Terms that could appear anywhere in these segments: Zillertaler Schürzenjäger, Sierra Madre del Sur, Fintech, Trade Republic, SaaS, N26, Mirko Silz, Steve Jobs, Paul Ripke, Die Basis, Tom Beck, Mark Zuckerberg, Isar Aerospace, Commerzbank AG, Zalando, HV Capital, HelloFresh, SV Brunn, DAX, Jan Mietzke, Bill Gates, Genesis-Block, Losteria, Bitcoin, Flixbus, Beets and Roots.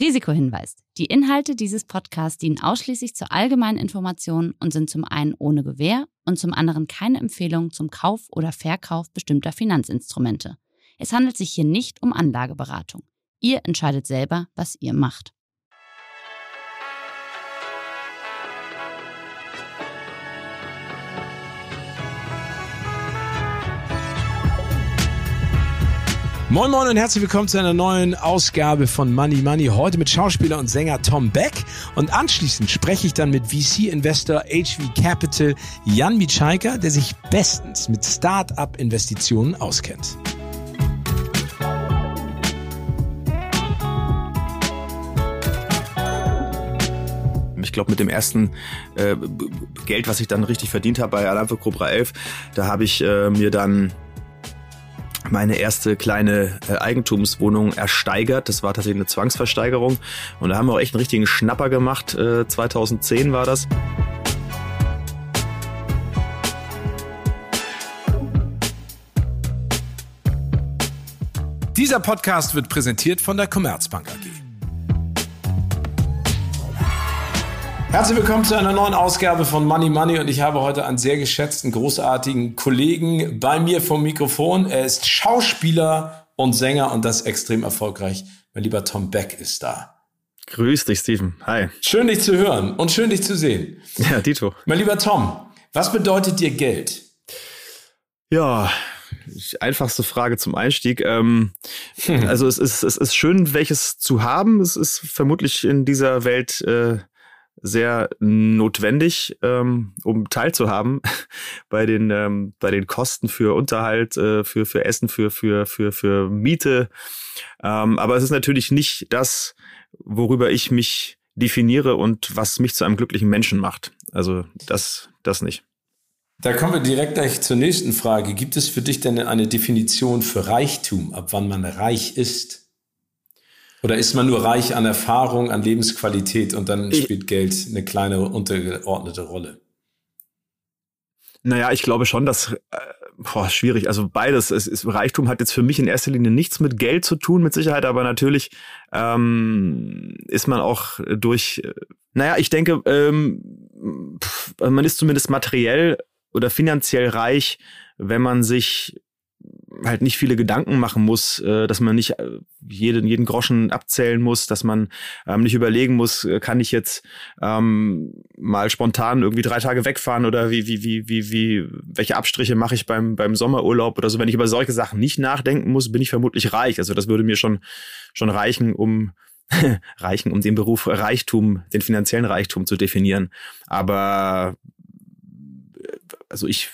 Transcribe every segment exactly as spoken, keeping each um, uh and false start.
Risikohinweis. Die Inhalte dieses Podcasts dienen ausschließlich zur allgemeinen Information und sind zum einen ohne Gewähr und zum anderen keine Empfehlung zum Kauf oder Verkauf bestimmter Finanzinstrumente. Es handelt sich hier nicht um Anlageberatung. Ihr entscheidet selber, was ihr macht. Moin Moin und herzlich willkommen zu einer neuen Ausgabe von Money Money. Heute mit Schauspieler und Sänger Tom Beck. Und anschließend spreche ich dann mit V C-Investor H V Capital Jan Mietzke, der sich bestens mit Start-up-Investitionen auskennt. Ich glaube, mit dem ersten äh, Geld, was ich dann richtig verdient habe bei Alarm für Cobra elf, da habe ich äh, mir dann meine erste kleine äh, Eigentumswohnung ersteigert. Das war tatsächlich eine Zwangsversteigerung. Und da haben wir auch echt einen richtigen Schnapper gemacht. Äh, zweitausendzehn war das. Dieser Podcast wird präsentiert von der Commerzbank A G. Herzlich willkommen zu einer neuen Ausgabe von Money Money und ich habe heute einen sehr geschätzten, großartigen Kollegen bei mir vom Mikrofon. Er ist Schauspieler und Sänger und das extrem erfolgreich. Mein lieber Tom Beck ist da. Grüß dich, Steven. Hi. Schön, dich zu hören und schön, dich zu sehen. Ja, dito. Mein lieber Tom, was bedeutet dir Geld? Ja, die einfachste Frage zum Einstieg. Ähm, hm. Also es ist, es ist schön, welches zu haben. Es ist vermutlich in dieser Welt äh, sehr notwendig, ähm, um teilzuhaben bei den ähm, bei den Kosten für Unterhalt, äh, für für Essen, für für für für Miete. Ähm, aber es ist natürlich nicht das, worüber ich mich definiere und was mich zu einem glücklichen Menschen macht. Also das das nicht. Da kommen wir direkt gleich zur nächsten Frage. Gibt es für dich denn eine Definition für Reichtum, ab wann man reich ist? Oder ist man nur reich an Erfahrung, an Lebensqualität und dann spielt Geld eine kleine untergeordnete Rolle? Naja, ich glaube schon, dass, äh, boah, schwierig, also beides. Es ist, Reichtum hat jetzt für mich in erster Linie nichts mit Geld zu tun, mit Sicherheit, aber natürlich ähm, ist man auch durch, äh, naja, ich denke, ähm, pff, man ist zumindest materiell oder finanziell reich, wenn man sich halt nicht viele Gedanken machen muss, dass man nicht jeden jeden Groschen abzählen muss, dass man ähm, nicht überlegen muss, kann ich jetzt ähm, mal spontan irgendwie drei Tage wegfahren oder wie wie wie wie wie welche Abstriche mache ich beim beim Sommerurlaub oder so. Wenn ich über solche Sachen nicht nachdenken muss, bin ich vermutlich reich. Also das würde mir schon schon reichen, um reichen, um den Beruf Reichtum, den finanziellen Reichtum zu definieren. Aber also ich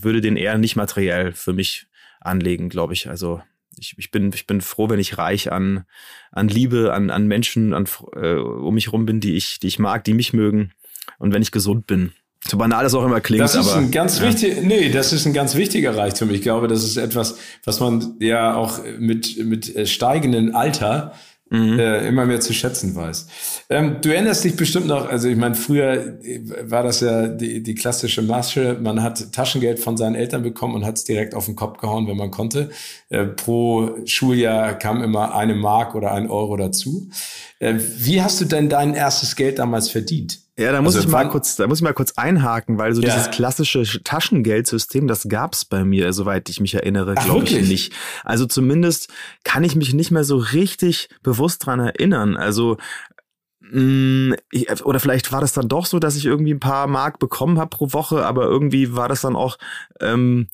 würde den eher nicht materiell für mich anlegen, glaube ich. Also ich, ich bin ich bin froh, wenn ich reich an an Liebe, an an Menschen, an äh, um mich rum bin, die ich die ich mag, die mich mögen und wenn ich gesund bin. So banal das auch immer klingt, das ist aber ein ganz ja. wichtig, nee, das ist ein ganz wichtiger Reichtum. Ich glaube, das ist etwas, was man ja auch mit mit steigendem Alter mhm. äh, immer mehr zu schätzen weiß. Ähm, du erinnerst dich bestimmt noch, also ich meine, früher war das ja die, die klassische Masche, man hat Taschengeld von seinen Eltern bekommen und hat es direkt auf den Kopf gehauen, wenn man konnte. Äh, pro Schuljahr kam immer eine Mark oder ein Euro dazu. Äh, wie hast du denn dein erstes Geld damals verdient? Ja, da muss also ich mal kurz, da muss ich mal kurz einhaken, weil so ja. dieses klassische Taschengeldsystem, das gab's bei mir, soweit ich mich erinnere, glaube ich nicht. Also zumindest kann ich mich nicht mehr so richtig bewusst dran erinnern. Also oder vielleicht war das dann doch so, dass ich irgendwie ein paar Mark bekommen habe pro Woche, aber irgendwie war das dann auch ähm,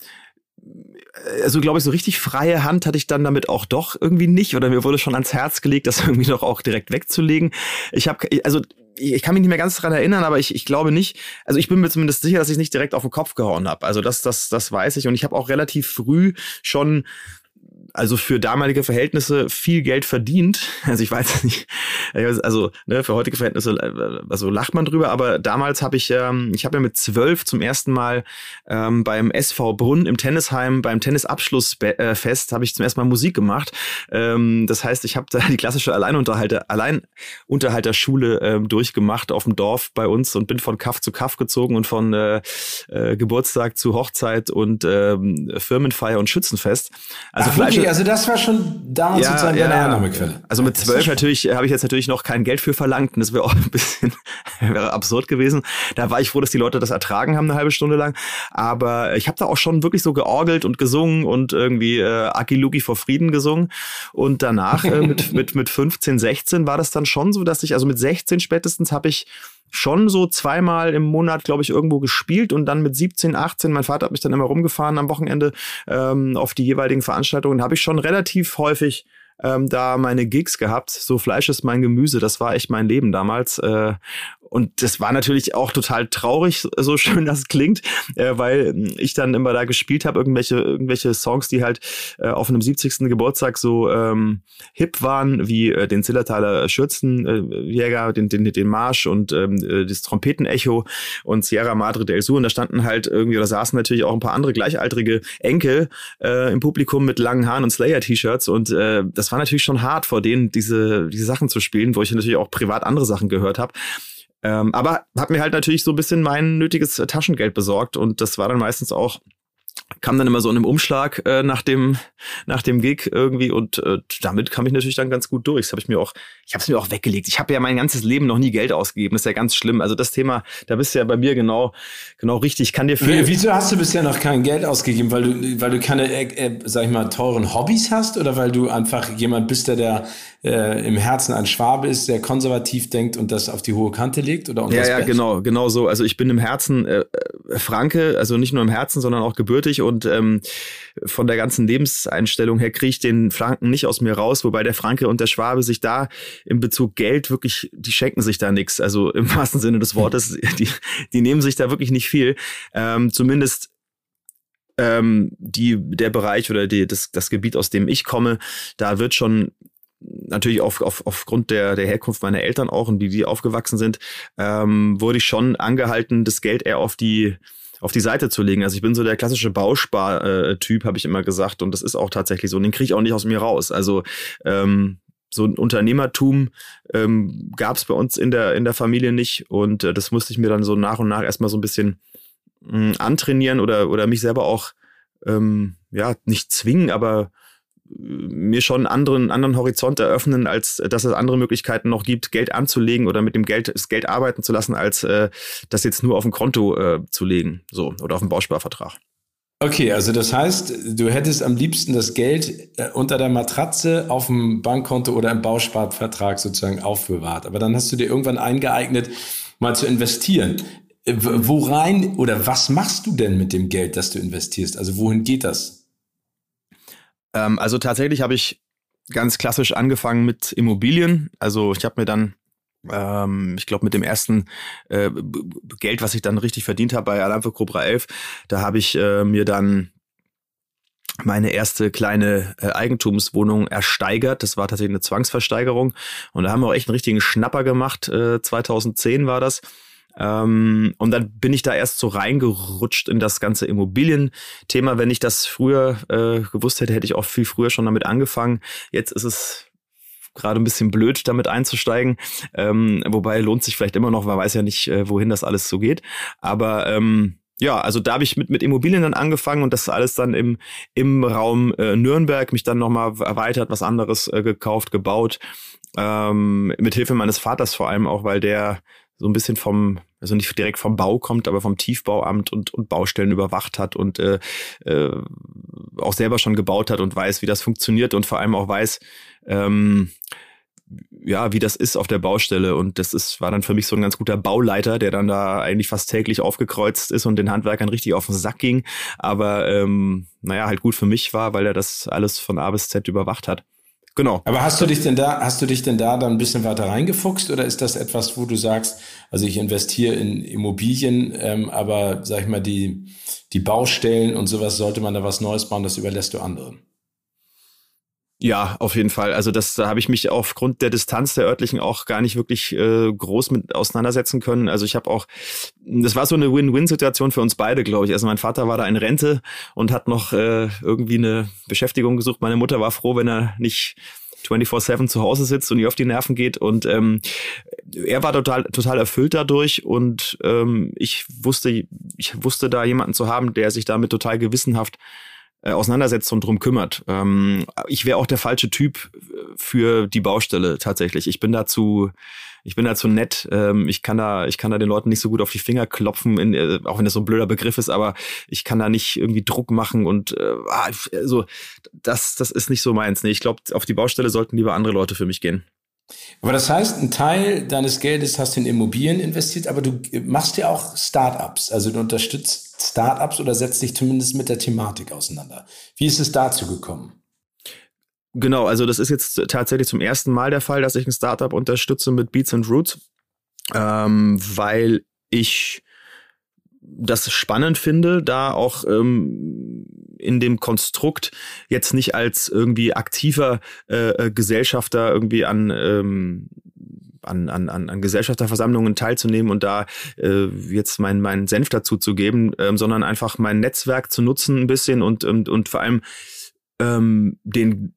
also glaube ich, so richtig freie Hand hatte ich dann damit auch doch irgendwie nicht oder mir wurde schon ans Herz gelegt, das irgendwie doch auch direkt wegzulegen. Ich habe also ich kann mich nicht mehr ganz daran erinnern, aber ich, ich glaube nicht, also ich bin mir zumindest sicher, dass ich es nicht direkt auf den Kopf gehauen habe. Also das, das, das weiß ich. Und ich habe auch relativ früh schon, also für damalige Verhältnisse, viel Geld verdient. Also ich weiß nicht, also ne, für heutige Verhältnisse, also lacht man drüber, aber damals habe ich, ähm, ich habe ja mit zwölf zum ersten Mal ähm, beim S V Brunn im Tennisheim, beim Tennisabschlussfest, habe ich zum ersten Mal Musik gemacht. Ähm, das heißt, ich habe da die klassische Alleinunterhalter, Alleinunterhalterschule ähm, durchgemacht auf dem Dorf bei uns und bin von Kaff zu Kaff gezogen und von äh, äh, Geburtstag zu Hochzeit und äh, Firmenfeier und Schützenfest. Also Ach, vielleicht richtig, also das war schon damals ja, sozusagen ja, deine Einnahmequelle. Also mit zwölf natürlich habe ich jetzt natürlich noch kein Geld für verlangt und das wäre auch ein bisschen wäre absurd gewesen. Da war ich froh, dass die Leute das ertragen haben eine halbe Stunde lang. Aber ich habe da auch schon wirklich so georgelt und gesungen und irgendwie äh, Aki Luki vor Frieden gesungen. Und danach äh, mit, mit, mit fünfzehn, sechzehn war das dann schon so, dass ich, also mit sechzehn spätestens habe ich schon so zweimal im Monat, glaube ich, irgendwo gespielt und dann mit siebzehn, achtzehn, mein Vater hat mich dann immer rumgefahren am Wochenende ähm, auf die jeweiligen Veranstaltungen, habe ich schon relativ häufig ähm, da meine Gigs gehabt. So Fleisch ist mein Gemüse, das war echt mein Leben damals. Äh, und das war natürlich auch total traurig, so schön das klingt, äh, weil ich dann immer da gespielt habe, irgendwelche irgendwelche Songs, die halt äh, auf einem siebzigsten Geburtstag so ähm, hip waren, wie äh, den Zillertaler Schürzenjäger, den, den, den Marsch und ähm, das Trompetenecho und Sierra Madre del Sur. Und da standen halt irgendwie, oder saßen natürlich auch ein paar andere gleichaltrige Enkel äh, im Publikum mit langen Haaren und Slayer-T-Shirts. Und äh, das war natürlich schon hart, vor denen diese, diese Sachen zu spielen, wo ich natürlich auch privat andere Sachen gehört habe. Ähm, aber hat mir halt natürlich so ein bisschen mein nötiges äh, Taschengeld besorgt und das war dann meistens auch, kam dann immer so in einem Umschlag äh, nach dem nach dem Gig irgendwie und äh, damit kam ich natürlich dann ganz gut durch. Das habe ich mir auch, ich habe es mir auch weggelegt. Ich habe ja mein ganzes Leben noch nie Geld ausgegeben. Das ist ja ganz schlimm. Also das Thema, da bist du ja bei mir genau genau richtig. Ich kann dir viel. Wieso hast du bisher noch kein Geld ausgegeben, weil du weil du keine äh, sag ich mal teuren Hobbys hast oder weil du einfach jemand bist, der der äh, im Herzen ein Schwabe ist, der konservativ denkt und das auf die hohe Kante legt oder um ja das ja Bett? genau genau so. Also ich bin im Herzen äh, Franke, also nicht nur im Herzen, sondern auch gebürtig. Und ähm, von der ganzen Lebenseinstellung her kriege ich den Franken nicht aus mir raus, wobei der Franke und der Schwabe sich da im Bezug Geld wirklich, die schenken sich da nichts. Also im wahrsten Sinne des Wortes, die, die nehmen sich da wirklich nicht viel. Ähm, zumindest ähm, die, der Bereich oder die, das, das Gebiet, aus dem ich komme, da wird schon natürlich auf, auf, aufgrund der, der Herkunft meiner Eltern auch und wie die aufgewachsen sind, ähm, wurde ich schon angehalten, das Geld eher auf die auf die Seite zu legen. Also ich bin so der klassische Bauspar-Typ, habe ich immer gesagt. Und das ist auch tatsächlich so. Und den kriege ich auch nicht aus mir raus. Also ähm, so ein Unternehmertum ähm, gab es bei uns in der, in der Familie nicht. Und äh, das musste ich mir dann so nach und nach erstmal so ein bisschen mh, antrainieren oder, oder mich selber auch ähm, ja nicht zwingen, aber mir schon einen anderen, anderen Horizont eröffnen, als dass es andere Möglichkeiten noch gibt, Geld anzulegen oder mit dem Geld das Geld arbeiten zu lassen, als äh, das jetzt nur auf ein Konto äh, zu legen, so, oder auf einen Bausparvertrag. Okay, also das heißt, du hättest am liebsten das Geld äh, unter der Matratze auf dem Bankkonto oder im Bausparvertrag sozusagen aufbewahrt. Aber dann hast du dir irgendwann eingeeignet, mal zu investieren. Äh, worein oder was machst du denn mit dem Geld, das du investierst? Also wohin geht das? Also tatsächlich habe ich ganz klassisch angefangen mit Immobilien. Also ich habe mir dann, ähm, ich glaube mit dem ersten äh, Geld, was ich dann richtig verdient habe bei Alarm für Cobra elf, da habe ich äh, mir dann meine erste kleine äh, Eigentumswohnung ersteigert. Das war tatsächlich eine Zwangsversteigerung. Und da haben wir auch echt einen richtigen Schnapper gemacht. Äh, zweitausendzehn war das. Ähm, und dann bin ich da erst so reingerutscht in das ganze Immobilienthema. Wenn ich das früher äh, gewusst hätte, hätte ich auch viel früher schon damit angefangen. Jetzt ist es gerade ein bisschen blöd, damit einzusteigen. Ähm, wobei lohnt sich vielleicht immer noch, man weiß ja nicht, äh, wohin das alles so geht. Aber ähm, ja, also da habe ich mit, mit Immobilien dann angefangen und das alles dann im, im Raum äh, Nürnberg, mich dann nochmal erweitert, was anderes äh, gekauft, gebaut. Ähm, mit Hilfe meines Vaters vor allem auch, weil der so ein bisschen vom, also nicht direkt vom Bau kommt, aber vom Tiefbauamt und, und Baustellen überwacht hat und äh, äh, auch selber schon gebaut hat und weiß, wie das funktioniert und vor allem auch weiß, ähm, ja, wie das ist auf der Baustelle. Und das ist war dann für mich so ein ganz guter Bauleiter, der dann da eigentlich fast täglich aufgekreuzt ist und den Handwerkern richtig auf den Sack ging. Aber ähm, naja, halt gut für mich war, weil er das alles von A bis Z überwacht hat. Genau. Aber hast du dich denn da, hast du dich denn da dann ein bisschen weiter reingefuchst oder ist das etwas, wo du sagst, also ich investiere in Immobilien, ähm, aber sag ich mal, die, die Baustellen und sowas, sollte man da was Neues bauen, das überlässt du anderen? Ja, auf jeden Fall. Also das, da habe ich mich aufgrund der Distanz der örtlichen auch gar nicht wirklich äh, groß mit auseinandersetzen können. Also ich habe auch, das war so eine Win-Win-Situation für uns beide, glaube ich. Also mein Vater war da in Rente und hat noch äh, irgendwie eine Beschäftigung gesucht. Meine Mutter war froh, wenn er nicht vierundzwanzig sieben zu Hause sitzt und ihr auf die Nerven geht. Und ähm, er war total total erfüllt dadurch und ähm, ich wusste, ich wusste da jemanden zu haben, der sich damit total gewissenhaft äh, auseinandersetzt und drum kümmert. Ähm, ich wäre auch der falsche Typ für die Baustelle tatsächlich. Ich bin dazu, ich bin dazu nett. Ähm, ich kann da, ich kann da den Leuten nicht so gut auf die Finger klopfen, in, äh, auch wenn das so ein blöder Begriff ist. Aber ich kann da nicht irgendwie Druck machen und äh, also das, das ist nicht so meins. Nee, ich glaube, auf die Baustelle sollten lieber andere Leute für mich gehen. Aber das heißt, ein Teil deines Geldes hast du in Immobilien investiert, aber du machst ja auch Startups, also du unterstützt Startups oder setzt dich zumindest mit der Thematik auseinander. Wie ist es dazu gekommen? Genau, also das ist jetzt tatsächlich zum ersten Mal der Fall, dass ich ein Startup unterstütze mit Beets and Roots, ähm, weil ich das spannend finde, da auch ähm, in dem Konstrukt jetzt nicht als irgendwie aktiver äh, Gesellschafter irgendwie an, ähm, an, an, an Gesellschafterversammlungen teilzunehmen und da äh, jetzt meinen mein Senf dazu zu geben, ähm, sondern einfach mein Netzwerk zu nutzen ein bisschen und, und, und vor allem ähm, den,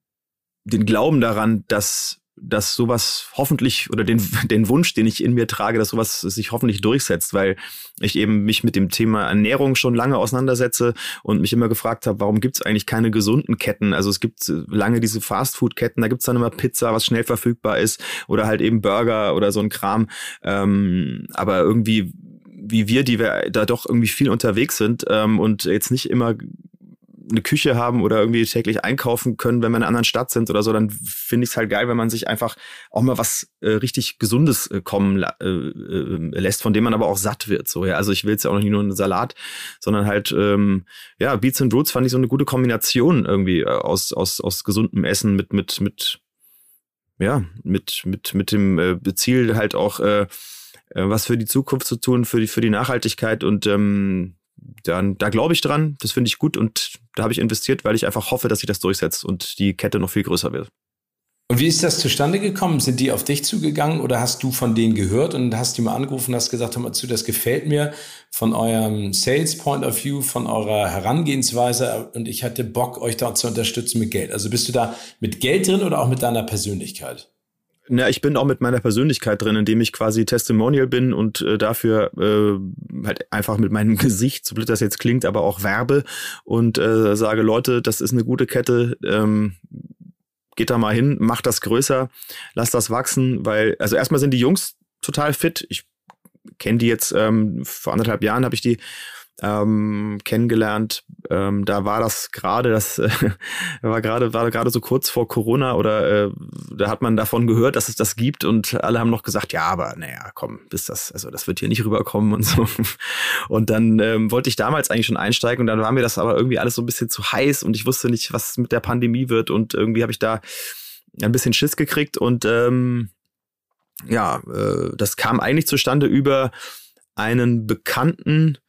den Glauben daran, dass dass sowas hoffentlich, oder den den Wunsch, den ich in mir trage, dass sowas sich hoffentlich durchsetzt, weil ich eben mich mit dem Thema Ernährung schon lange auseinandersetze und mich immer gefragt habe, warum gibt es eigentlich keine gesunden Ketten? Also es gibt lange diese Fastfood-Ketten, da gibt es dann immer Pizza, was schnell verfügbar ist, oder halt eben Burger oder so ein Kram. Ähm, aber irgendwie, wie wir, die wir da doch irgendwie viel unterwegs sind ähm, und jetzt nicht immer eine Küche haben oder irgendwie täglich einkaufen können, wenn wir in einer anderen Stadt sind oder so, dann finde ich es halt geil, wenn man sich einfach auch mal was äh, richtig Gesundes äh, kommen äh, äh, lässt, von dem man aber auch satt wird. So, ja. Also ich will jetzt ja auch nicht nur einen Salat, sondern halt, ähm, ja, Beets and Roots fand ich so eine gute Kombination irgendwie äh, aus, aus, aus gesundem Essen mit, mit, mit, ja, mit, mit, mit dem äh, Ziel halt auch äh, was für die Zukunft zu tun, für die, für die Nachhaltigkeit und ähm, Dann, da glaube ich dran, das finde ich gut und da habe ich investiert, weil ich einfach hoffe, dass sich das durchsetzt und die Kette noch viel größer wird. Und wie ist das zustande gekommen? Sind die auf dich zugegangen oder hast du von denen gehört und hast die mal angerufen und hast gesagt, hör mal zu, das gefällt mir von eurem Sales Point of View, von eurer Herangehensweise und ich hatte Bock, euch da zu unterstützen mit Geld. Also bist du da mit Geld drin oder auch mit deiner Persönlichkeit? Na, ich bin auch mit meiner Persönlichkeit drin, indem ich quasi Testimonial bin und äh, dafür äh, halt einfach mit meinem Gesicht, so blöd das jetzt klingt, aber auch werbe und äh, sage, Leute, das ist eine gute Kette, ähm, geht da mal hin, macht das größer, lasst das wachsen, weil, also erstmal sind die Jungs total fit. Ich kenne die jetzt, ähm, vor anderthalb Jahren habe ich die ähm, kennengelernt. Ähm, da war das gerade, das äh, war gerade war gerade so kurz vor Corona oder äh, da hat man davon gehört, dass es das gibt und alle haben noch gesagt, ja, aber naja, komm, bis das, also das wird hier nicht rüberkommen und so. Und dann ähm, wollte ich damals eigentlich schon einsteigen und dann war mir das aber irgendwie alles so ein bisschen zu heiß und ich wusste nicht, was mit der Pandemie wird und irgendwie habe ich da ein bisschen Schiss gekriegt und ähm, ja, äh, das kam eigentlich zustande über einen Bekannten.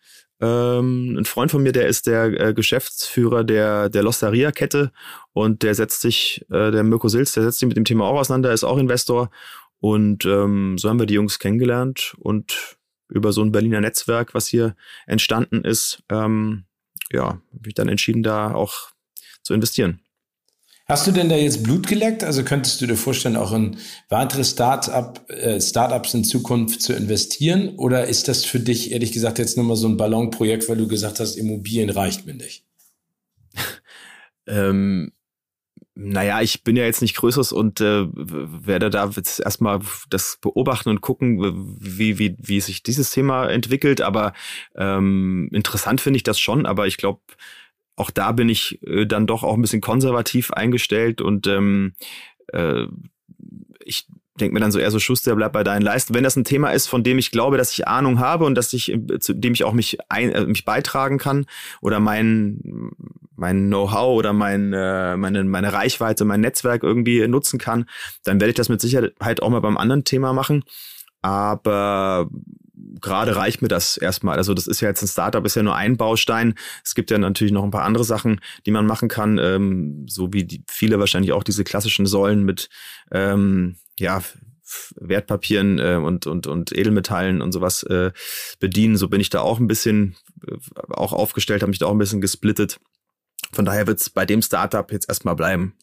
Ähm, ein Freund von mir, der ist der äh, Geschäftsführer der, der Losteria-Kette und der setzt sich, äh, der Mirko Silz, der setzt sich mit dem Thema auch auseinander, ist auch Investor und ähm, so haben wir die Jungs kennengelernt und über so ein Berliner Netzwerk, was hier entstanden ist, ähm, ja, habe ich dann entschieden, da auch zu investieren. Hast du denn da jetzt Blut geleckt? Also könntest du dir vorstellen, auch in weitere Start-up, äh, Startups in Zukunft zu investieren? Oder ist das für dich, ehrlich gesagt, jetzt nur mal so ein Ballonprojekt, weil du gesagt hast, Immobilien reicht mir nicht? ähm, naja, ich bin ja jetzt nicht Größeres und äh, werde da jetzt erstmal das beobachten und gucken, wie, wie, wie sich dieses Thema entwickelt. Aber ähm, interessant finde ich das schon, aber ich glaube, auch da bin ich äh, dann doch auch ein bisschen konservativ eingestellt und ähm, äh, ich denke mir dann so eher so, Schuster, bleib bei deinen Leisten. Wenn das ein Thema ist, von dem ich glaube, dass ich Ahnung habe und dass ich, zu dem ich auch mich, ein, äh, mich beitragen kann oder mein, mein Know-how oder mein, äh, meine, meine Reichweite, mein Netzwerk irgendwie nutzen kann, dann werde ich das mit Sicherheit auch mal beim anderen Thema machen. Aber gerade reicht mir das erstmal. Also das ist ja jetzt ein Startup, ist ja nur ein Baustein. Es gibt ja natürlich noch ein paar andere Sachen, die man machen kann, ähm, so wie die, viele wahrscheinlich auch diese klassischen Säulen mit ähm, ja, Wertpapieren äh, und, und, und Edelmetallen und sowas äh, bedienen. So bin ich da auch ein bisschen äh, auch aufgestellt, habe mich da auch ein bisschen gesplittet. Von daher wird es bei dem Startup jetzt erstmal bleiben.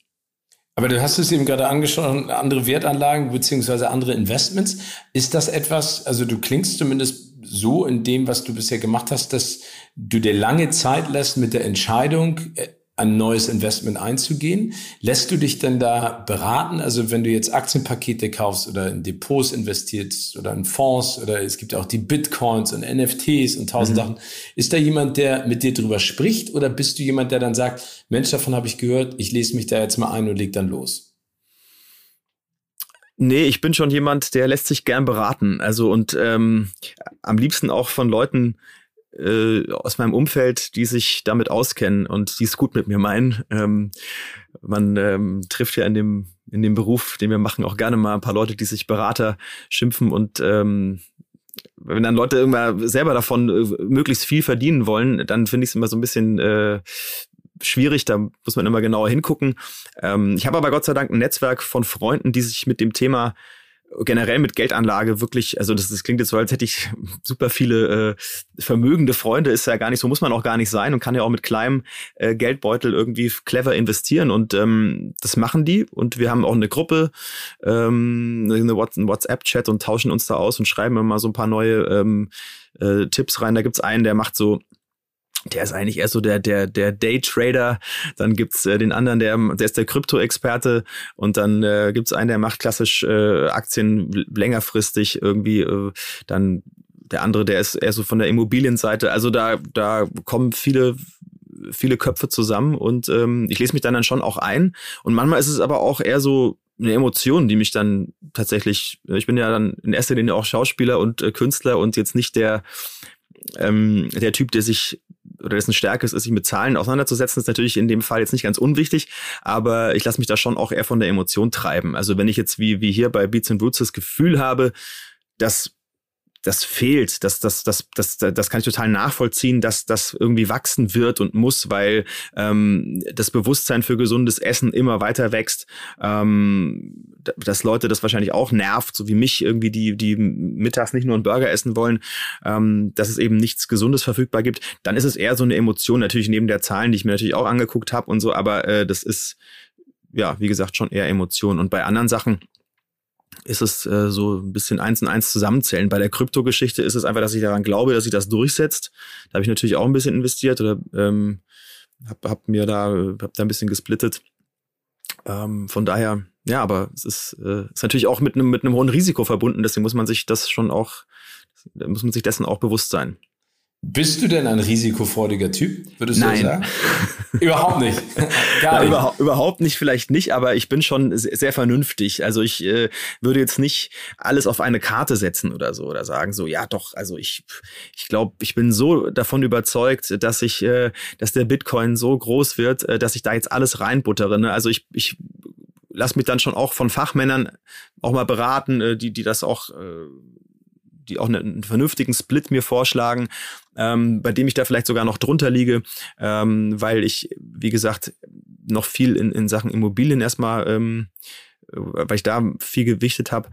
Aber du hast es eben gerade angeschaut, andere Wertanlagen beziehungsweise andere Investments. Ist das etwas, also du klingst zumindest so in dem, was du bisher gemacht hast, dass du dir lange Zeit lässt mit der Entscheidung, ein neues Investment einzugehen. Lässt du dich denn da beraten? Also wenn du jetzt Aktienpakete kaufst oder in Depots investierst oder in Fonds oder es gibt ja auch die Bitcoins und N F Ts und tausend mhm. Sachen. Ist da jemand, der mit dir drüber spricht oder bist du jemand, der dann sagt, Mensch, davon habe ich gehört, ich lese mich da jetzt mal ein und leg dann los? Nee, ich bin schon jemand, der lässt sich gern beraten. Also und ähm, am liebsten auch von Leuten äh, aus meinem Umfeld, die sich damit auskennen und die es gut mit mir meinen. Ähm, man ähm, trifft ja in dem in dem Beruf, den wir machen, auch gerne mal ein paar Leute, die sich Berater schimpfen und ähm, wenn dann Leute immer selber davon äh, möglichst viel verdienen wollen, dann finde ich es immer so ein bisschen äh, schwierig, da muss man immer genauer hingucken. Ähm, ich habe aber Gott sei Dank ein Netzwerk von Freunden, die sich mit dem Thema generell mit Geldanlage wirklich, also das, das klingt jetzt so, als hätte ich super viele äh, vermögende Freunde, ist ja gar nicht so, muss man auch gar nicht sein und kann ja auch mit kleinem äh, Geldbeutel irgendwie clever investieren und ähm, das machen die und wir haben auch eine Gruppe, ähm, eine WhatsApp-Chat und tauschen uns da aus und schreiben immer so ein paar neue ähm, äh, Tipps rein. Da gibt's einen, der macht so Der ist eigentlich eher so der der der Daytrader. Dann gibt's äh, den anderen, der der ist der Krypto-Experte und dann äh, gibt's einen, der macht klassisch äh, Aktien längerfristig irgendwie. Äh, dann der andere, der ist eher so von der Immobilienseite. Also da da kommen viele viele Köpfe zusammen und ähm, ich lese mich dann dann schon auch ein. Und manchmal ist es aber auch eher so eine Emotion, die mich dann tatsächlich. Ich bin ja dann in erster Linie auch Schauspieler und äh, Künstler und jetzt nicht der ähm, der Typ, der sich oder dessen Stärke es ist, sich mit Zahlen auseinanderzusetzen, ist natürlich in dem Fall jetzt nicht ganz unwichtig, aber ich lasse mich da schon auch eher von der Emotion treiben. Also wenn ich jetzt wie wie hier bei Beets and Roots das Gefühl habe, dass das fehlt, das, das, das, das, das kann ich total nachvollziehen, dass das irgendwie wachsen wird und muss, weil ähm, das Bewusstsein für gesundes Essen immer weiter wächst, ähm, dass Leute das wahrscheinlich auch nervt, so wie mich irgendwie, die, die mittags nicht nur einen Burger essen wollen, ähm, dass es eben nichts Gesundes verfügbar gibt, dann ist es eher so eine Emotion, natürlich neben der Zahlen, die ich mir natürlich auch angeguckt habe und so, aber äh, das ist, ja, wie gesagt, schon eher Emotion. Und bei anderen Sachen ist es äh, so ein bisschen eins und eins zusammenzählen. Bei der Kryptogeschichte ist es einfach, dass ich daran glaube, dass sich das durchsetzt. Da habe ich natürlich auch ein bisschen investiert oder ähm, habe hab mir da, hab da ein bisschen gesplittet. Ähm, von daher, ja, aber es ist, äh, ist natürlich auch mit einem mit einem hohen Risiko verbunden. Deswegen muss man sich das schon auch, muss man sich dessen auch bewusst sein. Bist du denn ein risikofreudiger Typ, würdest du Nein. sagen? Überhaupt nicht. Gar nicht. Ja, überhaupt nicht, vielleicht nicht, aber ich bin schon sehr vernünftig. Also ich äh, würde jetzt nicht alles auf eine Karte setzen oder so oder sagen so, ja doch, also ich ich glaube, ich bin so davon überzeugt, dass ich, äh, dass der Bitcoin so groß wird, äh, dass ich da jetzt alles reinbuttere. Ne? Also ich, ich lass mich dann schon auch von Fachmännern auch mal beraten, äh, die, die das auch... Äh, die auch einen vernünftigen Split mir vorschlagen, ähm, bei dem ich da vielleicht sogar noch drunter liege, ähm, weil ich, wie gesagt, noch viel in, in Sachen Immobilien erstmal, ähm, weil ich da viel gewichtet habe.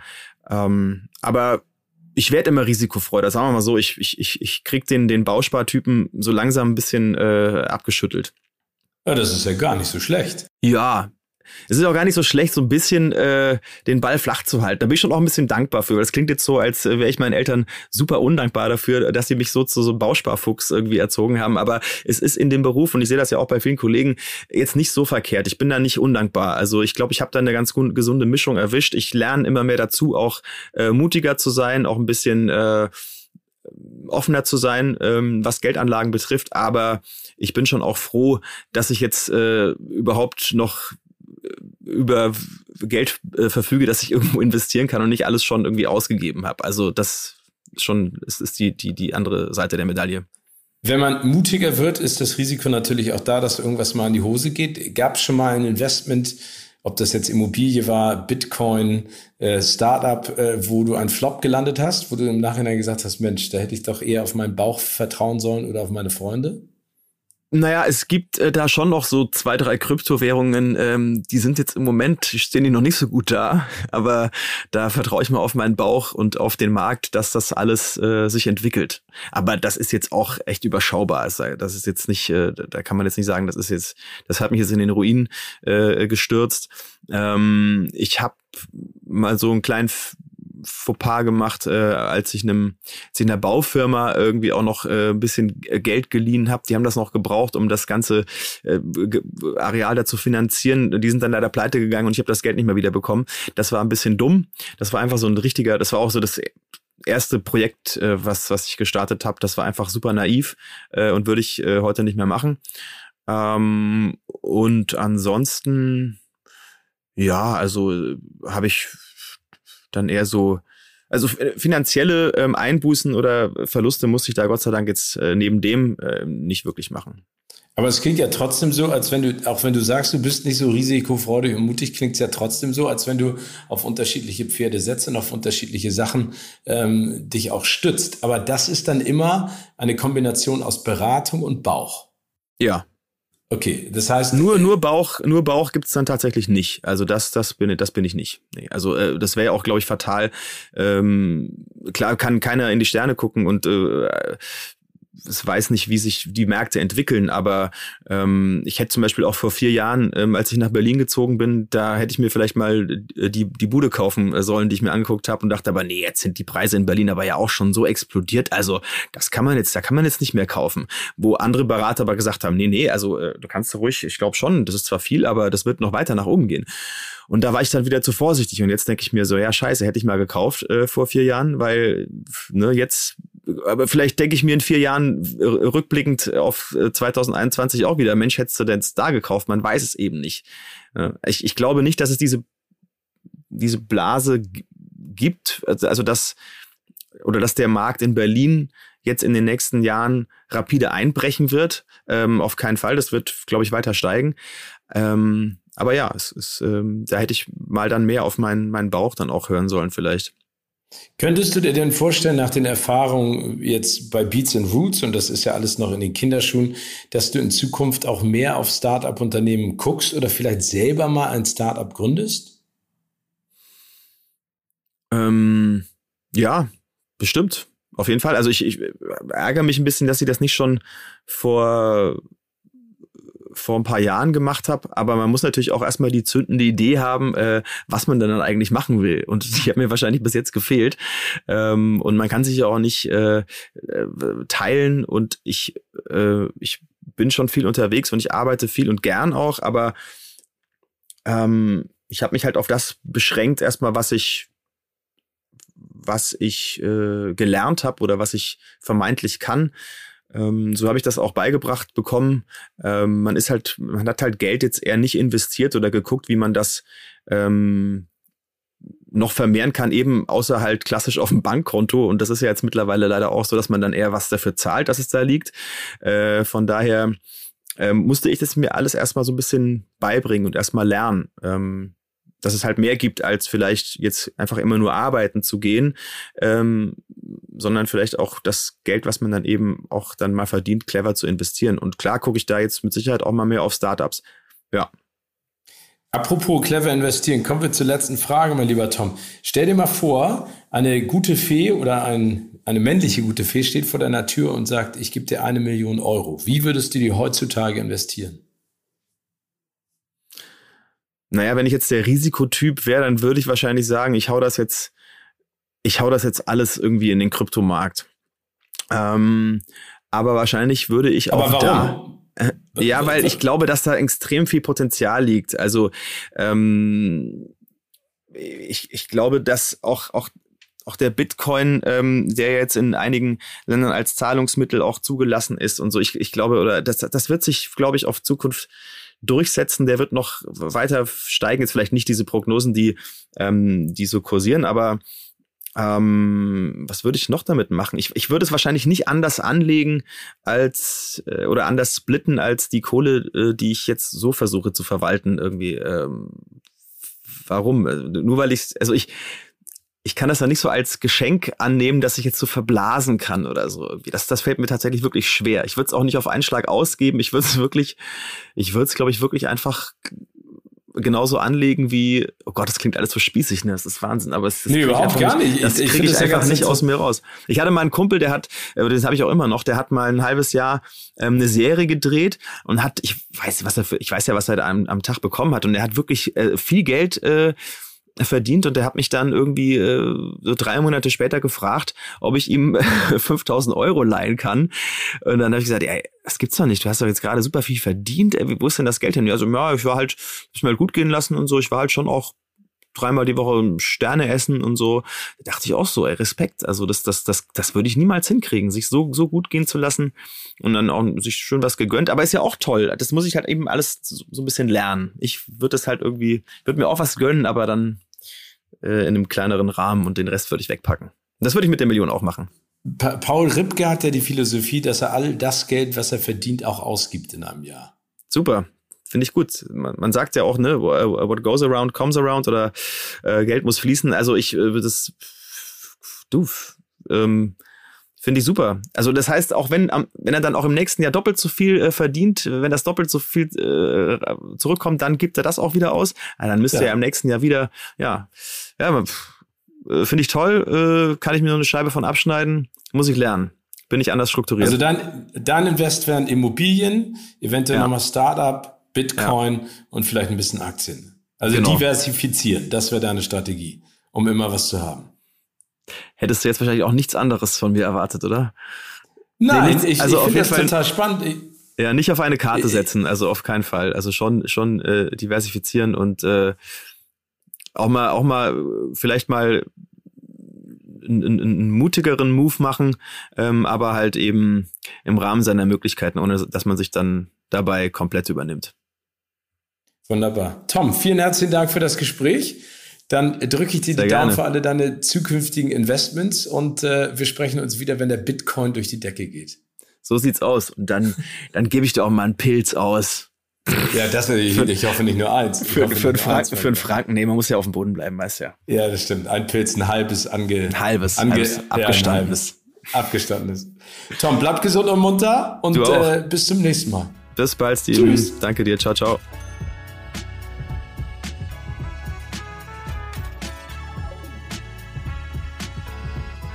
Ähm, aber ich werde immer risikofreudiger, sagen wir mal so, ich, ich, ich, ich kriege den, den Bauspartypen so langsam ein bisschen äh, abgeschüttelt. Ja, das ist ja gar nicht so schlecht. Ja, es ist auch gar nicht so schlecht, so ein bisschen äh, den Ball flach zu halten. Da bin ich schon auch ein bisschen dankbar für. Das klingt jetzt so, als wäre ich meinen Eltern super undankbar dafür, dass sie mich so zu so einem Bausparfuchs irgendwie erzogen haben. Aber es ist in dem Beruf, und ich sehe das ja auch bei vielen Kollegen, jetzt nicht so verkehrt. Ich bin da nicht undankbar. Also ich glaube, ich habe da eine ganz gesunde Mischung erwischt. Ich lerne immer mehr dazu, auch äh, mutiger zu sein, auch ein bisschen äh, offener zu sein, ähm, was Geldanlagen betrifft. Aber ich bin schon auch froh, dass ich jetzt äh, überhaupt noch über Geld äh, verfüge, dass ich irgendwo investieren kann und nicht alles schon irgendwie ausgegeben habe. Also das schon, es ist die, die, die andere Seite der Medaille. Wenn man mutiger wird, ist das Risiko natürlich auch da, dass irgendwas mal in die Hose geht. Gab es schon mal ein Investment, ob das jetzt Immobilie war, Bitcoin, äh, Startup, äh, wo du einen Flop gelandet hast, wo du im Nachhinein gesagt hast, Mensch, da hätte ich doch eher auf meinen Bauch vertrauen sollen oder auf meine Freunde? Naja, es gibt äh, da schon noch so zwei, drei Kryptowährungen, ähm, die sind jetzt im Moment, stehen die noch nicht so gut da, aber da vertraue ich mal auf meinen Bauch und auf den Markt, dass das alles äh, sich entwickelt. Aber das ist jetzt auch echt überschaubar. Das ist jetzt nicht, äh, da kann man jetzt nicht sagen, das ist jetzt, das hat mich jetzt in den Ruin äh, gestürzt. Ähm, ich habe mal so einen kleinen Fauxpas gemacht, äh, als ich einem, als ich einer Baufirma irgendwie auch noch äh, ein bisschen Geld geliehen habe. Die haben das noch gebraucht, um das ganze äh, Areal da zu finanzieren. Die sind dann leider pleite gegangen und ich habe das Geld nicht mehr wieder bekommen. Das war ein bisschen dumm. Das war einfach so ein richtiger, das war auch so das erste Projekt, äh, was, was ich gestartet habe. Das war einfach super naiv äh, und würde ich äh, heute nicht mehr machen. Ähm, und ansonsten, ja, also habe ich dann eher so, also finanzielle ähm, Einbußen oder Verluste musste ich da Gott sei Dank jetzt äh, neben dem äh, nicht wirklich machen. Aber es klingt ja trotzdem so, als wenn du, auch wenn du sagst, du bist nicht so risikofreudig und mutig, klingt es ja trotzdem so, als wenn du auf unterschiedliche Pferde setzt und auf unterschiedliche Sachen ähm, dich auch stützt. Aber das ist dann immer eine Kombination aus Beratung und Bauch. Ja. Okay, das heißt... Nur, nur Bauch, nur Bauch gibt's dann tatsächlich nicht. Also das, das bin, das bin ich nicht. Nee, also äh, das wäre ja auch, glaube ich, fatal. Ähm, klar kann keiner in die Sterne gucken und äh, es weiß nicht, wie sich die Märkte entwickeln, aber ähm, ich hätte zum Beispiel auch vor vier Jahren, ähm, als ich nach Berlin gezogen bin, da hätte ich mir vielleicht mal die, die Bude kaufen sollen, die ich mir angeguckt habe und dachte, aber nee, jetzt sind die Preise in Berlin aber ja auch schon so explodiert, also das kann man jetzt, da kann man jetzt nicht mehr kaufen. Wo andere Berater aber gesagt haben, nee, nee, also äh, du kannst ruhig, ich glaube schon, das ist zwar viel, aber das wird noch weiter nach oben gehen. Und da war ich dann wieder zu vorsichtig und jetzt denke ich mir so, ja scheiße, hätte ich mal gekauft äh, vor vier Jahren, weil ne, jetzt, aber vielleicht denke ich mir in vier Jahren r- rückblickend auf zwanzig einundzwanzig auch wieder, Mensch, hättest du denn da gekauft? Man weiß es eben nicht. Ich, ich glaube nicht, dass es diese, diese Blase g- gibt, also dass, oder dass der Markt in Berlin jetzt in den nächsten Jahren rapide einbrechen wird. Ähm, auf keinen Fall, das wird, glaube ich, weiter steigen. Ähm, aber ja, es ist, ähm, da hätte ich mal dann mehr auf meinen, meinen Bauch dann auch hören sollen vielleicht. Könntest du dir denn vorstellen, nach den Erfahrungen jetzt bei Beets and Roots, und das ist ja alles noch in den Kinderschuhen, dass du in Zukunft auch mehr auf Start-up-Unternehmen guckst oder vielleicht selber mal ein Start-up gründest? Ähm, ja, bestimmt. Auf jeden Fall. Also ich, ich ärgere mich ein bisschen, dass ich das nicht schon vor... vor ein paar Jahren gemacht habe, aber man muss natürlich auch erstmal die zündende Idee haben, äh, was man dann eigentlich machen will. Und die hat mir wahrscheinlich bis jetzt gefehlt. Ähm, und man kann sich ja auch nicht äh, teilen und ich, äh, ich bin schon viel unterwegs und ich arbeite viel und gern auch, aber ähm, ich habe mich halt auf das beschränkt erstmal, was ich was ich äh, gelernt habe oder was ich vermeintlich kann. Ähm, so habe ich das auch beigebracht bekommen. Ähm, man ist halt, man hat halt Geld jetzt eher nicht investiert oder geguckt, wie man das ähm, noch vermehren kann, eben außer halt klassisch auf dem Bankkonto. Und das ist ja jetzt mittlerweile leider auch so, dass man dann eher was dafür zahlt, dass es da liegt. Äh, von daher ähm, musste ich das mir alles erstmal so ein bisschen beibringen und erstmal lernen. Ähm, dass es halt mehr gibt, als vielleicht jetzt einfach immer nur arbeiten zu gehen, ähm, sondern vielleicht auch das Geld, was man dann eben auch dann mal verdient, clever zu investieren. Und klar gucke ich da jetzt mit Sicherheit auch mal mehr auf Startups. Ja. Apropos clever investieren, kommen wir zur letzten Frage, mein lieber Tom. Stell dir mal vor, eine gute Fee oder ein, eine männliche gute Fee steht vor deiner Tür und sagt, ich gebe dir eine Million Euro. Wie würdest du die heutzutage investieren? Naja, wenn ich jetzt der Risikotyp wäre, dann würde ich wahrscheinlich sagen, ich hau das jetzt, ich hau das jetzt alles irgendwie in den Kryptomarkt. Ähm, aber wahrscheinlich würde ich aber auch warum? da. Äh, ja, weil ich glaube, dass da extrem viel Potenzial liegt. Also ähm, ich, ich glaube, dass auch, auch, auch der Bitcoin, ähm, der jetzt in einigen Ländern als Zahlungsmittel auch zugelassen ist und so, ich, ich glaube, oder das, das wird sich, glaube ich, auf Zukunft durchsetzen, der wird noch weiter steigen. Jetzt vielleicht nicht diese Prognosen, die, ähm, die so kursieren, aber ähm, was würde ich noch damit machen? Ich, ich würde es wahrscheinlich nicht anders anlegen als äh, oder anders splitten als die Kohle, äh, die ich jetzt so versuche zu verwalten irgendwie. Ähm, warum? Nur weil ich, also ich Ich kann das ja nicht so als Geschenk annehmen, dass ich jetzt so verblasen kann oder so. Das, das fällt mir tatsächlich wirklich schwer. Ich würde es auch nicht auf einen Schlag ausgeben. Ich würde es wirklich, ich würde es, glaube ich, wirklich einfach genauso anlegen wie, oh Gott, das klingt alles so spießig, ne? Das ist Wahnsinn, aber es ist nee, überhaupt gar nicht. nicht. Das kriege ich, ich einfach nicht aus mir raus. Ich hatte mal einen Kumpel, der hat, das habe ich auch immer noch, der hat mal ein halbes Jahr ähm, eine Serie gedreht und hat, ich weiß, was er für, ich weiß ja, was er da am, am Tag bekommen hat. Und er hat wirklich äh, viel Geld. Äh, verdient und der hat mich dann irgendwie äh, so drei Monate später gefragt, ob ich ihm fünftausend Euro leihen kann. Und dann habe ich gesagt, ey, das gibt's doch nicht, du hast doch jetzt gerade super viel verdient, ey, wo ist denn das Geld hin? Also ja, ich war halt, ich mir halt gut gehen lassen und so, ich war halt schon auch dreimal die Woche Sterne essen und so. Da dachte ich auch so, ey, Respekt. Also das, das, das, das würde ich niemals hinkriegen, sich so, so gut gehen zu lassen und dann auch sich schön was gegönnt. Aber ist ja auch toll. Das muss ich halt eben alles so ein bisschen lernen. Ich würde das halt irgendwie, würde mir auch was gönnen, aber dann äh, in einem kleineren Rahmen und den Rest würde ich wegpacken. Das würde ich mit der Million auch machen. Pa- Paul Ripke hat ja die Philosophie, dass er all das Geld, was er verdient, auch ausgibt in einem Jahr. Super. Finde ich gut. Man sagt ja auch, ne, what goes around comes around oder äh, Geld muss fließen. Also ich, äh, das, du, ähm, finde ich super. Also das heißt, auch wenn, am, wenn er dann auch im nächsten Jahr doppelt so viel äh, verdient, wenn das doppelt so viel äh, zurückkommt, dann gibt er das auch wieder aus. Aber dann müsste ja. er im nächsten Jahr wieder, ja, ja, äh, finde ich toll, äh, kann ich mir so eine Scheibe von abschneiden, muss ich lernen. Bin ich anders strukturiert. Also dann, dann Invest wären Immobilien, eventuell ja. nochmal Startup, Bitcoin ja. und vielleicht ein bisschen Aktien. Also genau. Diversifizieren, das wäre deine Strategie, um immer was zu haben. Hättest du jetzt wahrscheinlich auch nichts anderes von mir erwartet, oder? Nein, nee, ich, also ich finde das Fall, total spannend. Ich, ja, nicht auf eine Karte ich, setzen, also auf keinen Fall. Also schon, schon äh, diversifizieren und äh, auch mal, auch mal vielleicht mal einen, einen mutigeren Move machen, ähm, aber halt eben im Rahmen seiner Möglichkeiten, ohne dass man sich dann dabei komplett übernimmt. Wunderbar. Tom, vielen herzlichen Dank für das Gespräch. Dann drücke ich dir Sehr die gerne. Daumen für alle deine zukünftigen Investments und äh, wir sprechen uns wieder, wenn der Bitcoin durch die Decke geht. So sieht's aus. Und dann, dann gebe ich dir auch mal einen Pilz aus. Ja, das natürlich. Ich hoffe nicht nur eins. Ich für für einen Franken, Franken, Franken, nee, man muss ja auf dem Boden bleiben, weißt du ja. Ja, das stimmt. Ein Pilz, ein halbes, ange, ein halbes, ange, halbes ja, abgestandenes. Halbes, abgestandenes. Tom, bleib gesund und munter und äh, bis zum nächsten Mal. Bis bald, Steven. Tschüss. Danke dir. Ciao, ciao.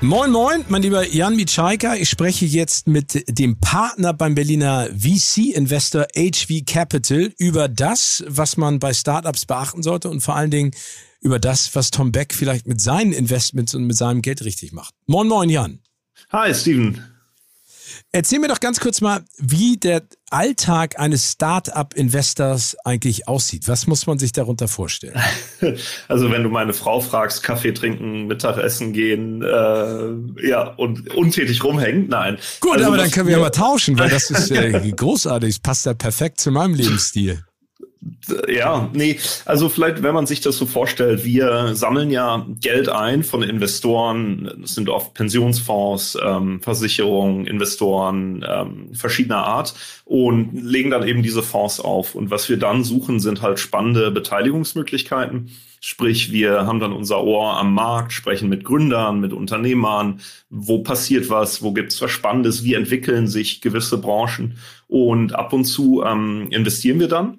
Moin, moin, mein lieber Jan Mietzke. Ich spreche jetzt mit dem Partner beim Berliner V C-Investor H V Capital über das, was man bei Startups beachten sollte und vor allen Dingen über das, was Tom Beck vielleicht mit seinen Investments und mit seinem Geld richtig macht. Moin, moin, Jan. Hi, Steven. Erzähl mir doch ganz kurz mal, wie der Alltag eines Start-up-Investors eigentlich aussieht. Was muss man sich darunter vorstellen? Also wenn du meine Frau fragst, Kaffee trinken, Mittagessen gehen, äh, ja, und untätig rumhängen, nein. Gut, also, aber dann können wir ja mal tauschen, weil das ist äh, großartig, das passt ja perfekt zu meinem Lebensstil. Ja, nee, also vielleicht, wenn man sich das so vorstellt, wir sammeln ja Geld ein von Investoren, das sind oft Pensionsfonds, ähm, Versicherungen, Investoren ähm, verschiedener Art und legen dann eben diese Fonds auf. Und was wir dann suchen, sind halt spannende Beteiligungsmöglichkeiten. Sprich, wir haben dann unser Ohr am Markt, sprechen mit Gründern, mit Unternehmern, wo passiert was, wo gibt's was Spannendes, wie entwickeln sich gewisse Branchen. Und ab und zu ähm, investieren wir dann.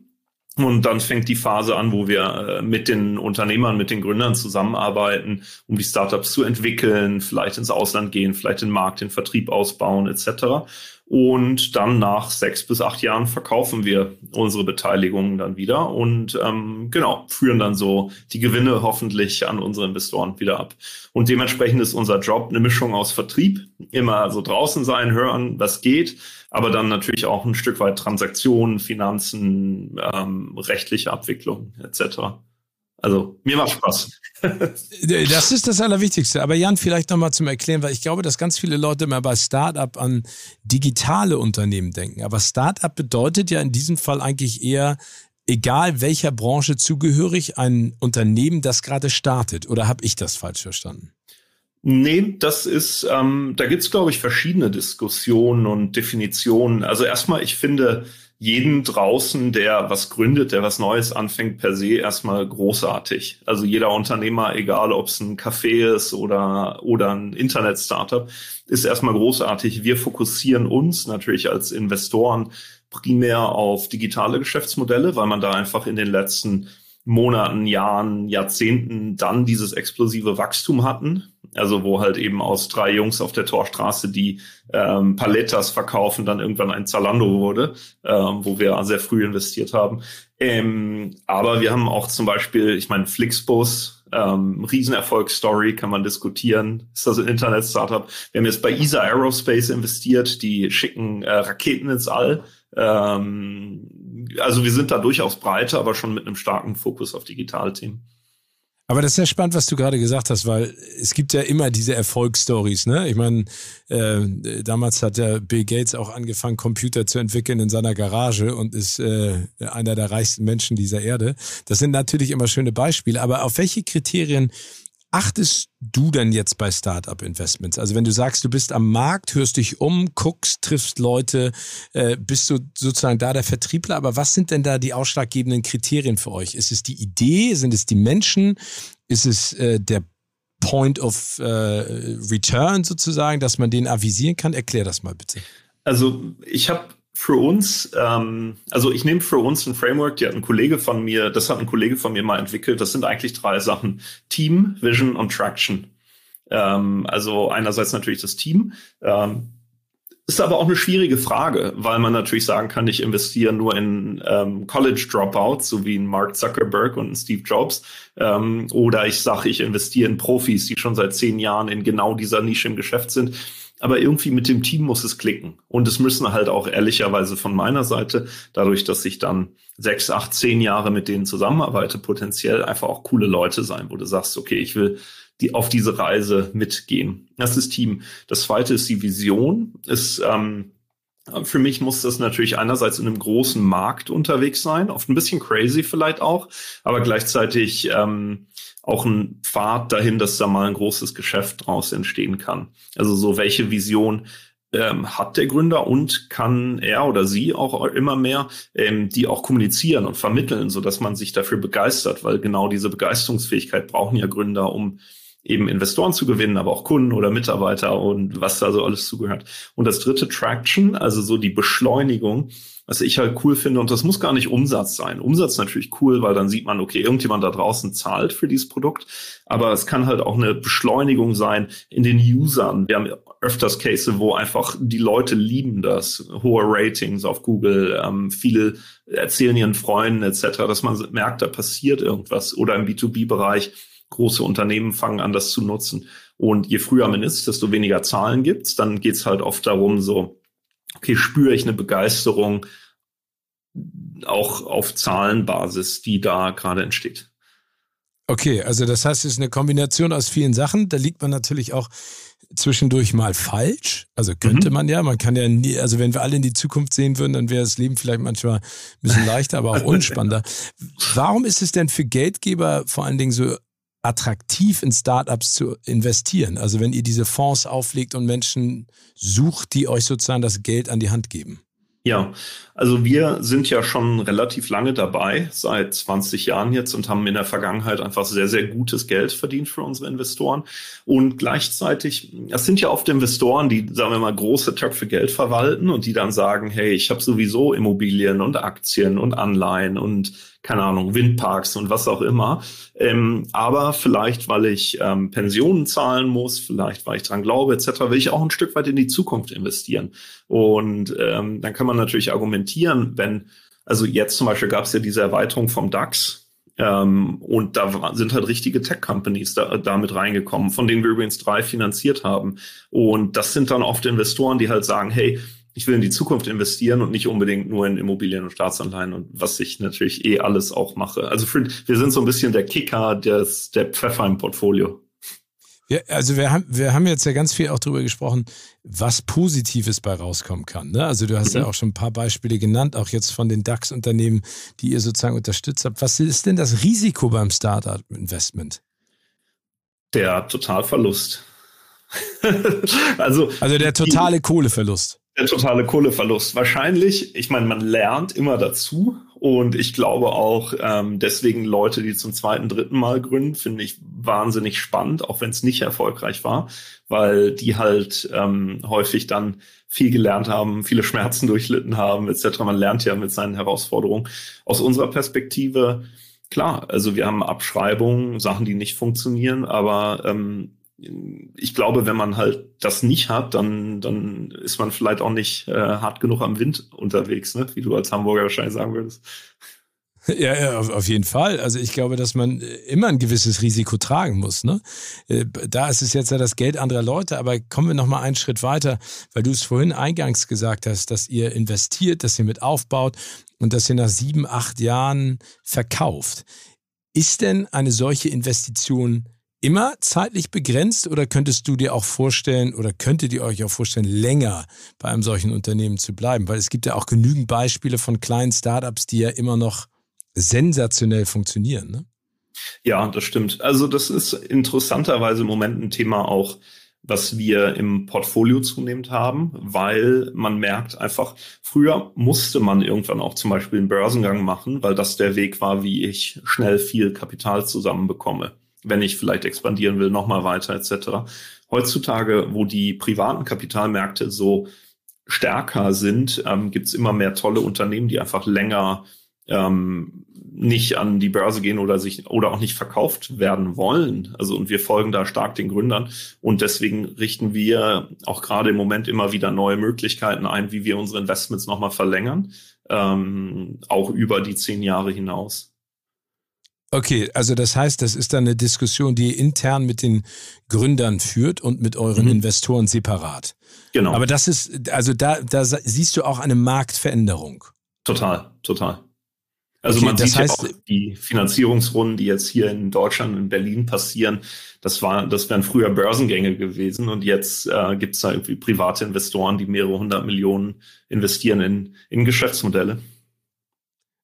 Und dann fängt die Phase an, wo wir mit den Unternehmern, mit den Gründern zusammenarbeiten, um die Startups zu entwickeln, vielleicht ins Ausland gehen, vielleicht den Markt, den Vertrieb ausbauen et cetera. Und dann nach sechs bis acht Jahren verkaufen wir unsere Beteiligungen dann wieder und ähm, genau führen dann so die Gewinne hoffentlich an unsere Investoren wieder ab. Und dementsprechend ist unser Job eine Mischung aus Vertrieb, immer so draußen sein, hören, was geht, aber dann natürlich auch ein Stück weit Transaktionen, Finanzen, ähm, rechtliche Abwicklung et cetera. Also mir macht Spaß. Das ist das Allerwichtigste. Aber Jan, vielleicht nochmal zum Erklären, weil ich glaube, dass ganz viele Leute immer bei Startup an digitale Unternehmen denken. Aber Startup bedeutet ja in diesem Fall eigentlich eher, egal welcher Branche zugehörig, ein Unternehmen, das gerade startet. Oder habe ich das falsch verstanden? Nee, das ist, ähm, da gibt's, glaube ich, verschiedene Diskussionen und Definitionen. Also erstmal, ich finde jeden draußen, der was gründet, der was Neues anfängt, per se erstmal großartig. Also jeder Unternehmer, egal ob es ein Café ist oder oder ein Internet-Startup, ist erstmal großartig. Wir fokussieren uns natürlich als Investoren primär auf digitale Geschäftsmodelle, weil man da einfach in den letzten Monaten, Jahren, Jahrzehnten dann dieses explosive Wachstum hatten. Also wo halt eben aus drei Jungs auf der Torstraße, die ähm, Palettas verkaufen, dann irgendwann ein Zalando wurde, ähm, wo wir sehr früh investiert haben. Ähm, aber wir haben auch zum Beispiel, ich meine, Flixbus, ähm, Riesenerfolgsstory, kann man diskutieren, ist das ein Internet-Startup. Wir haben jetzt bei Isar Aerospace investiert, die schicken äh, Raketen ins All. Ähm, also wir sind da durchaus breiter, aber schon mit einem starken Fokus auf Digitalthemen. Aber das ist ja spannend, was du gerade gesagt hast, weil es gibt ja immer diese Erfolgsstories, ne? Ich meine, äh, damals hat ja Bill Gates auch angefangen, Computer zu entwickeln in seiner Garage und ist äh, einer der reichsten Menschen dieser Erde. Das sind natürlich immer schöne Beispiele, aber auf welche Kriterien achtest du denn jetzt bei Startup-Investments? Also wenn du sagst, du bist am Markt, hörst dich um, guckst, triffst Leute, äh, bist du sozusagen da der Vertriebler, aber was sind denn da die ausschlaggebenden Kriterien für euch? Ist es die Idee? Sind es die Menschen? Ist es äh, der Point of äh, Return sozusagen, dass man den avisieren kann? Erklär das mal bitte. Also ich habe für uns, ähm, also ich nehme für uns ein Framework, die hat ein Kollege von mir, das hat ein Kollege von mir mal entwickelt. Das sind eigentlich drei Sachen: Team, Vision und Traction. Ähm, also einerseits natürlich das Team. Ähm, ist aber auch eine schwierige Frage, weil man natürlich sagen kann, ich investiere nur in ähm, College-Dropouts, so wie in Mark Zuckerberg und in Steve Jobs. Ähm, oder ich sage, ich investiere in Profis, die schon seit zehn Jahren in genau dieser Nische im Geschäft sind. Aber irgendwie mit dem Team muss es klicken. Und es müssen halt auch ehrlicherweise von meiner Seite, dadurch, dass ich dann sechs, acht, zehn Jahre mit denen zusammenarbeite, potenziell einfach auch coole Leute sein, wo du sagst, okay, ich will die auf diese Reise mitgehen. Das ist Team. Das zweite ist die Vision. Ist, ähm, für mich muss das natürlich einerseits in einem großen Markt unterwegs sein, oft ein bisschen crazy vielleicht auch, aber gleichzeitig ähm, auch ein Pfad dahin, dass da mal ein großes Geschäft draus entstehen kann. Also so, welche Vision ähm, hat der Gründer und kann er oder sie auch immer mehr ähm, die auch kommunizieren und vermitteln, sodass man sich dafür begeistert, weil genau diese Begeisterungsfähigkeit brauchen ja Gründer, um eben Investoren zu gewinnen, aber auch Kunden oder Mitarbeiter und was da so alles zugehört. Und das dritte, Traction, also so die Beschleunigung, was ich halt cool finde, und das muss gar nicht Umsatz sein. Umsatz natürlich cool, weil dann sieht man, okay, irgendjemand da draußen zahlt für dieses Produkt, aber es kann halt auch eine Beschleunigung sein in den Usern. Wir haben öfters Cases, wo einfach die Leute lieben das, hohe Ratings auf Google, ähm, viele erzählen ihren Freunden et cetera, dass man merkt, da passiert irgendwas. Oder im B zwei B-Bereich, große Unternehmen fangen an, das zu nutzen. Und je früher man ist, desto weniger Zahlen gibt's. Dann geht's halt oft darum, so, okay, spüre ich eine Begeisterung auch auf Zahlenbasis, die da gerade entsteht. Okay, also das heißt, es ist eine Kombination aus vielen Sachen. Da liegt man natürlich auch zwischendurch mal falsch. Also könnte mhm. man ja, man kann ja nie, also wenn wir alle in die Zukunft sehen würden, dann wäre das Leben vielleicht manchmal ein bisschen leichter, aber auch unspannender. Warum ist es denn für Geldgeber vor allen Dingen so attraktiv, in Startups zu investieren? Also wenn ihr diese Fonds auflegt und Menschen sucht, die euch sozusagen das Geld an die Hand geben. Ja, also wir sind ja schon relativ lange dabei, seit zwanzig Jahren jetzt, und haben in der Vergangenheit einfach sehr, sehr gutes Geld verdient für unsere Investoren. Und gleichzeitig, das sind ja oft Investoren, die, sagen wir mal, große Töpfe Geld verwalten und die dann sagen, hey, ich habe sowieso Immobilien und Aktien und Anleihen und keine Ahnung, Windparks und was auch immer. Ähm, aber vielleicht, weil ich ähm, Pensionen zahlen muss, vielleicht, weil ich dran glaube et cetera, will ich auch ein Stück weit in die Zukunft investieren. Und ähm, dann kann man natürlich argumentieren, wenn, also jetzt zum Beispiel gab es ja diese Erweiterung vom DAX ähm, und da sind halt richtige Tech-Companies da, da mit reingekommen, von denen wir übrigens drei finanziert haben. Und das sind dann oft Investoren, die halt sagen, hey, ich will in die Zukunft investieren und nicht unbedingt nur in Immobilien und Staatsanleihen und was ich natürlich eh alles auch mache. Also für, wir sind so ein bisschen der Kicker, der, der Pfeffer im Portfolio. Ja, also wir haben, wir haben jetzt ja ganz viel auch darüber gesprochen, was Positives bei rauskommen kann, ne? Also du hast mhm. ja auch schon ein paar Beispiele genannt, auch jetzt von den DAX-Unternehmen, die ihr sozusagen unterstützt habt. Was ist denn das Risiko beim Startup-Investment? Der Totalverlust. also, also der totale die, Kohleverlust. Der totale Kohleverlust. Wahrscheinlich, ich meine, man lernt immer dazu und ich glaube auch, ähm, deswegen Leute, die zum zweiten, dritten Mal gründen, finde ich wahnsinnig spannend, auch wenn es nicht erfolgreich war, weil die halt ähm, häufig dann viel gelernt haben, viele Schmerzen durchlitten haben et cetera. Man lernt ja mit seinen Herausforderungen. Aus unserer Perspektive, klar, also wir haben Abschreibungen, Sachen, die nicht funktionieren, aber ähm, ich glaube, wenn man halt das nicht hat, dann dann ist man vielleicht auch nicht äh, hart genug am Wind unterwegs, ne? Wie du als Hamburger wahrscheinlich sagen würdest. Ja, ja, auf, auf jeden Fall. Also ich glaube, dass man immer ein gewisses Risiko tragen muss, ne? Da ist es jetzt ja das Geld anderer Leute, aber kommen wir nochmal einen Schritt weiter, weil du es vorhin eingangs gesagt hast, dass ihr investiert, dass ihr mit aufbaut und dass ihr nach sieben, acht Jahren verkauft. Ist denn eine solche Investition immer zeitlich begrenzt oder könntest du dir auch vorstellen oder könntet ihr euch auch vorstellen, länger bei einem solchen Unternehmen zu bleiben? Weil es gibt ja auch genügend Beispiele von kleinen Startups, die ja immer noch sensationell funktionieren, ne? Ja, das stimmt. Also das ist interessanterweise im Moment ein Thema auch, was wir im Portfolio zunehmend haben, weil man merkt einfach, früher musste man irgendwann auch zum Beispiel einen Börsengang machen, weil das der Weg war, wie ich schnell viel Kapital zusammenbekomme, wenn ich vielleicht expandieren will, nochmal weiter et cetera. Heutzutage, wo die privaten Kapitalmärkte so stärker sind, ähm, gibt's immer mehr tolle Unternehmen, die einfach länger ähm, nicht an die Börse gehen oder sich oder auch nicht verkauft werden wollen. Also und wir folgen da stark den Gründern und deswegen richten wir auch gerade im Moment immer wieder neue Möglichkeiten ein, wie wir unsere Investments nochmal verlängern, ähm, auch über die zehn Jahre hinaus. Okay, also das heißt, das ist dann eine Diskussion, die ihr intern mit den Gründern führt und mit euren mhm. Investoren separat. Genau. Aber das ist, also da, da siehst du auch eine Marktveränderung. Total, total. Also okay, man sieht heißt, ja auch die Finanzierungsrunden, die jetzt hier in Deutschland, in Berlin passieren, das war, das wären früher Börsengänge gewesen und jetzt äh, gibt es da irgendwie private Investoren, die mehrere hundert Millionen investieren in, in Geschäftsmodelle.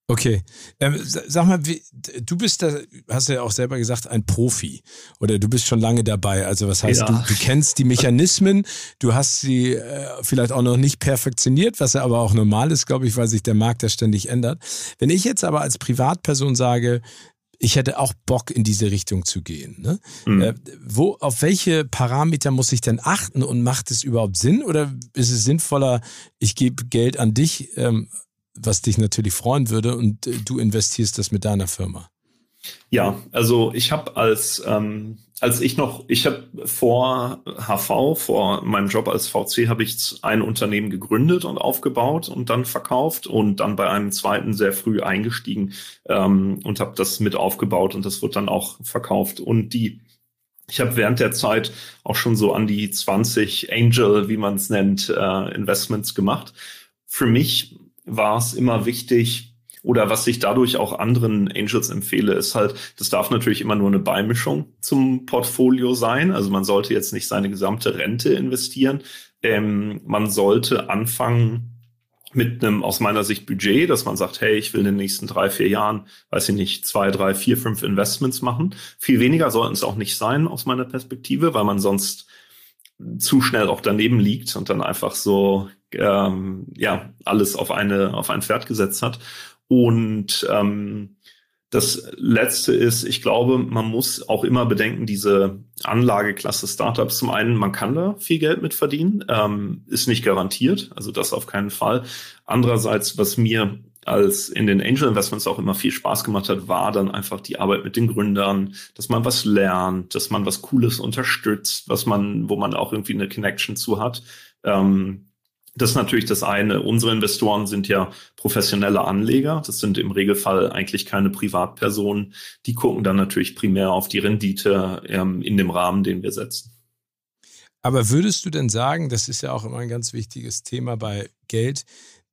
Okay, ähm, sag mal, wie, du bist da, hast du ja auch selber gesagt, ein Profi oder du bist schon lange dabei, also was heißt, ja. du, du kennst die Mechanismen, du hast sie äh, vielleicht auch noch nicht perfektioniert, was ja aber auch normal ist, glaube ich, weil sich der Markt da ständig ändert. Wenn ich jetzt aber als Privatperson sage, ich hätte auch Bock in diese Richtung zu gehen, ne? Mhm. Äh, wo, auf welche Parameter muss ich denn achten und macht es überhaupt Sinn oder ist es sinnvoller, ich gebe Geld an dich, ähm, was dich natürlich freuen würde und du investierst das mit deiner Firma. Ja, also ich habe als ähm, als ich noch, ich habe vor H V, vor meinem Job als V C, habe ich ein Unternehmen gegründet und aufgebaut und dann verkauft und dann bei einem zweiten sehr früh eingestiegen ähm, und habe das mit aufgebaut und das wird dann auch verkauft. Und die ich habe während der Zeit auch schon so an die zwanzig Angel, wie man es nennt, äh, Investments gemacht. Für mich war es immer wichtig, oder was ich dadurch auch anderen Angels empfehle, ist halt, das darf natürlich immer nur eine Beimischung zum Portfolio sein. Also man sollte jetzt nicht seine gesamte Rente investieren. Ähm, man sollte anfangen mit einem, aus meiner Sicht, Budget, dass man sagt, hey, ich will in den nächsten drei, vier Jahren, weiß ich nicht, zwei, drei, vier, fünf Investments machen. Viel weniger sollten es auch nicht sein, aus meiner Perspektive, weil man sonst zu schnell auch daneben liegt und dann einfach so Ähm, ja, alles auf eine, auf ein Pferd gesetzt hat. Und ähm, das Letzte ist, ich glaube, man muss auch immer bedenken, diese Anlageklasse Startups, zum einen, man kann da viel Geld mit verdienen, ähm, ist nicht garantiert, also das auf keinen Fall. Andererseits, was mir als in den Angel Investments auch immer viel Spaß gemacht hat, war dann einfach die Arbeit mit den Gründern, dass man was lernt, dass man was Cooles unterstützt, was man, wo man auch irgendwie eine Connection zu hat. Ähm, Das ist natürlich das eine. Unsere Investoren sind ja professionelle Anleger. Das sind im Regelfall eigentlich keine Privatpersonen. Die gucken dann natürlich primär auf die Rendite ähm, in dem Rahmen, den wir setzen. Aber würdest du denn sagen, das ist ja auch immer ein ganz wichtiges Thema bei Geld,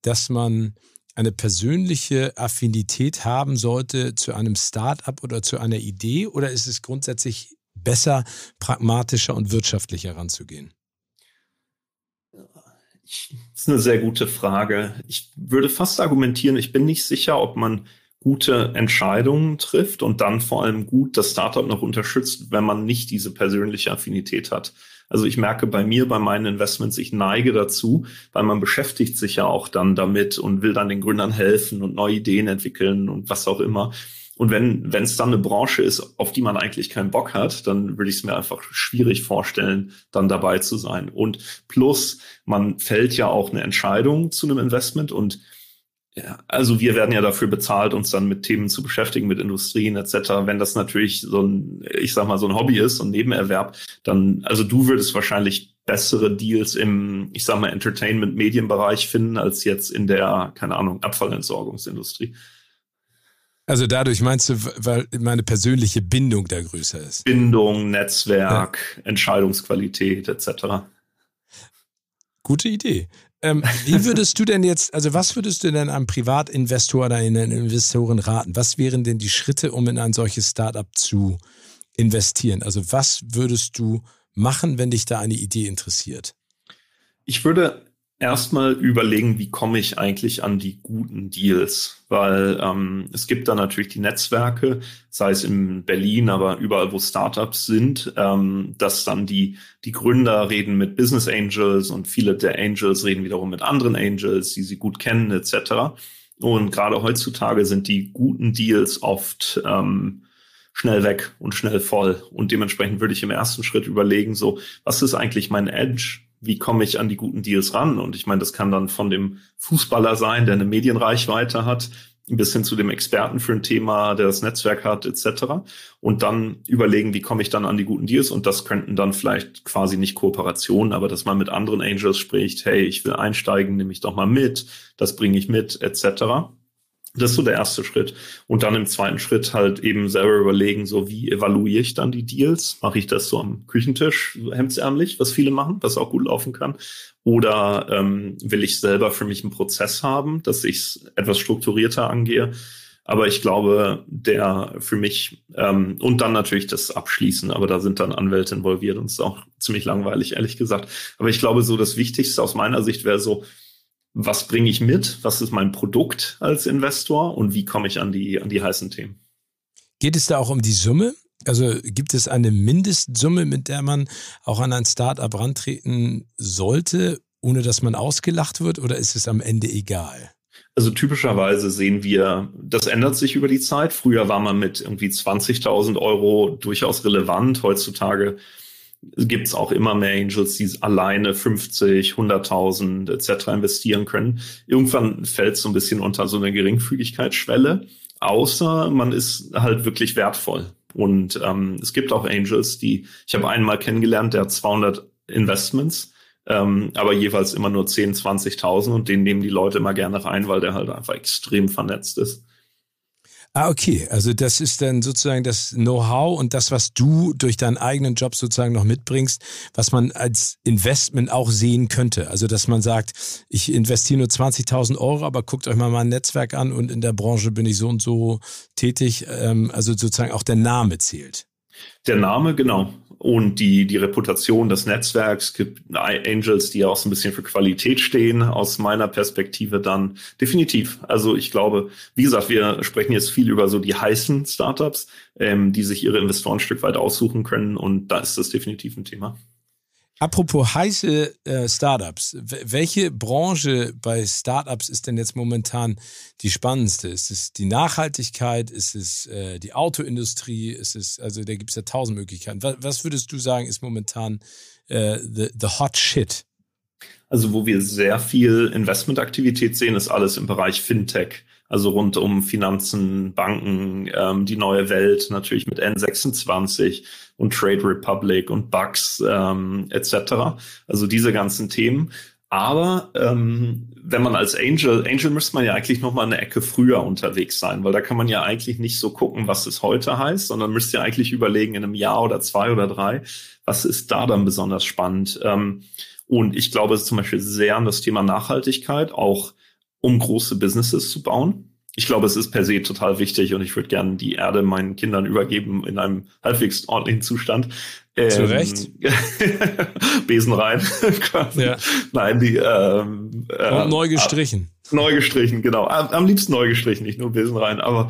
dass man eine persönliche Affinität haben sollte zu einem Start-up oder zu einer Idee? Oder ist es grundsätzlich besser, pragmatischer und wirtschaftlicher ranzugehen? Das ist eine sehr gute Frage. Ich würde fast argumentieren, ich bin nicht sicher, ob man gute Entscheidungen trifft und dann vor allem gut das Startup noch unterstützt, wenn man nicht diese persönliche Affinität hat. Also ich merke bei mir, bei meinen Investments, ich neige dazu, weil man beschäftigt sich ja auch dann damit und will dann den Gründern helfen und neue Ideen entwickeln und was auch immer. Und wenn wenn es dann eine Branche ist, auf die man eigentlich keinen Bock hat, dann würde ich es mir einfach schwierig vorstellen, dann dabei zu sein. Und plus, man fällt ja auch eine Entscheidung zu einem Investment und Ja, also wir werden ja dafür bezahlt, uns dann mit Themen zu beschäftigen, mit Industrien et cetera. Wenn das natürlich so ein, ich sag mal, so ein Hobby ist, so ein Nebenerwerb, dann, also du würdest wahrscheinlich bessere Deals im, ich sag mal, Entertainment-Medienbereich finden, als jetzt in der, keine Ahnung, Abfallentsorgungsindustrie. Also dadurch meinst du, weil meine persönliche Bindung da größer ist? Bindung, Netzwerk, ja. Entscheidungsqualität et cetera. Gute Idee. Ähm, wie würdest du denn jetzt, also was würdest du denn einem Privatinvestor oder einem Investoren raten? Was wären denn die Schritte, um in ein solches Startup zu investieren? Also was würdest du machen, wenn dich da eine Idee interessiert? Ich würde erstmal überlegen, wie komme ich eigentlich an die guten Deals? Weil ähm, es gibt da natürlich die Netzwerke, sei es in Berlin, aber überall, wo Startups sind, ähm, dass dann die die Gründer reden mit Business Angels und viele der Angels reden wiederum mit anderen Angels, die sie gut kennen et cetera. Und gerade heutzutage sind die guten Deals oft ähm, schnell weg und schnell voll. Und dementsprechend würde ich im ersten Schritt überlegen, so, was ist eigentlich mein Edge? Wie komme ich an die guten Deals ran? Und ich meine, das kann dann von dem Fußballer sein, der eine Medienreichweite hat, bis hin zu dem Experten für ein Thema, der das Netzwerk hat, et cetera. Und dann überlegen, wie komme ich dann an die guten Deals? Und das könnten dann vielleicht quasi nicht Kooperationen, aber dass man mit anderen Angels spricht, hey, ich will einsteigen, nehme ich doch mal mit, das bringe ich mit, et cetera. Das ist so der erste Schritt. Und dann im zweiten Schritt halt eben selber überlegen, so wie evaluiere ich dann die Deals? Mache ich das so am Küchentisch hemdsärmlich, was viele machen, was auch gut laufen kann? Oder ähm, will ich selber für mich einen Prozess haben, dass ich es etwas strukturierter angehe? Aber ich glaube, der für mich ähm, und dann natürlich das Abschließen, aber da sind dann Anwälte involviert und es ist auch ziemlich langweilig, ehrlich gesagt. Aber ich glaube, so das Wichtigste aus meiner Sicht wäre so, was bringe ich mit? Was ist mein Produkt als Investor? Und wie komme ich an die, an die heißen Themen? Geht es da auch um die Summe? Also gibt es eine Mindestsumme, mit der man auch an ein Startup rantreten sollte, ohne dass man ausgelacht wird? Oder ist es am Ende egal? Also typischerweise sehen wir, das ändert sich über die Zeit. Früher war man mit irgendwie zwanzigtausend Euro durchaus relevant. Heutzutage gibt es auch immer mehr Angels, die alleine fünfzig, hunderttausend et cetera investieren können. Irgendwann fällt es so ein bisschen unter so eine Geringfügigkeitsschwelle, außer man ist halt wirklich wertvoll. Und ähm, es gibt auch Angels, die, ich habe einen mal kennengelernt, der hat zweihundert Investments, ähm, aber jeweils immer nur zehn, zwanzigtausend und den nehmen die Leute immer gerne rein, weil der halt einfach extrem vernetzt ist. Ah, okay. Also das ist dann sozusagen das Know-how und das, was du durch deinen eigenen Job sozusagen noch mitbringst, was man als Investment auch sehen könnte. Also dass man sagt, ich investiere nur zwanzigtausend Euro, aber guckt euch mal mein Netzwerk an und in der Branche bin ich so und so tätig. Also sozusagen auch der Name zählt. Der Name, genau. Und die, die Reputation des Netzwerks, gibt Angels, die ja auch so ein bisschen für Qualität stehen, aus meiner Perspektive dann definitiv. Also ich glaube, wie gesagt, wir sprechen jetzt viel über so die heißen Startups, ähm, die sich ihre Investoren ein Stück weit aussuchen können und da ist das definitiv ein Thema. Apropos heiße äh, Startups, w- welche Branche bei Startups ist denn jetzt momentan die spannendste? Ist es die Nachhaltigkeit? Ist es äh, die Autoindustrie? Ist es, also da gibt es ja tausend Möglichkeiten. Was, was würdest du sagen, ist momentan äh, the, the hot shit? Also wo wir sehr viel Investmentaktivität sehen, ist alles im Bereich Fintech. Also rund um Finanzen, Banken, ähm, die neue Welt, natürlich mit N sechsundzwanzig und Trade Republic und Bucks ähm, et cetera. Also diese ganzen Themen. Aber ähm, wenn man als Angel, Angel müsste man ja eigentlich nochmal eine Ecke früher unterwegs sein, weil da kann man ja eigentlich nicht so gucken, was es heute heißt, sondern müsst ihr eigentlich überlegen, in einem Jahr oder zwei oder drei, was ist da dann besonders spannend. Ähm, und ich glaube, es ist zum Beispiel sehr an das Thema Nachhaltigkeit, auch um große Businesses zu bauen. Ich glaube, es ist per se total wichtig und ich würde gerne die Erde meinen Kindern übergeben in einem halbwegs ordentlichen Zustand. Ähm, zu Recht. Besen rein. Quasi. Ja. Nein, die... Ähm, äh, und neu gestrichen. Ab, neu gestrichen, genau. Am, am liebsten neu gestrichen, nicht nur Besen rein. Aber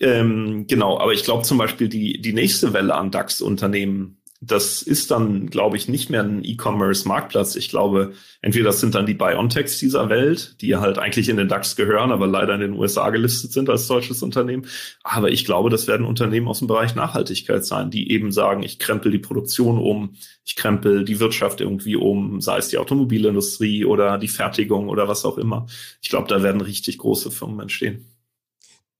ähm, genau, aber ich glaube zum Beispiel, die, die nächste Welle an DAX-Unternehmen Das ist dann, glaube ich, nicht mehr ein E-Commerce-Marktplatz. Ich glaube, entweder das sind dann die Biontechs dieser Welt, die halt eigentlich in den DAX gehören, aber leider in den U S A gelistet sind als deutsches Unternehmen. Aber ich glaube, das werden Unternehmen aus dem Bereich Nachhaltigkeit sein, die eben sagen, ich krempel die Produktion um, ich krempel die Wirtschaft irgendwie um, sei es die Automobilindustrie oder die Fertigung oder was auch immer. Ich glaube, da werden richtig große Firmen entstehen.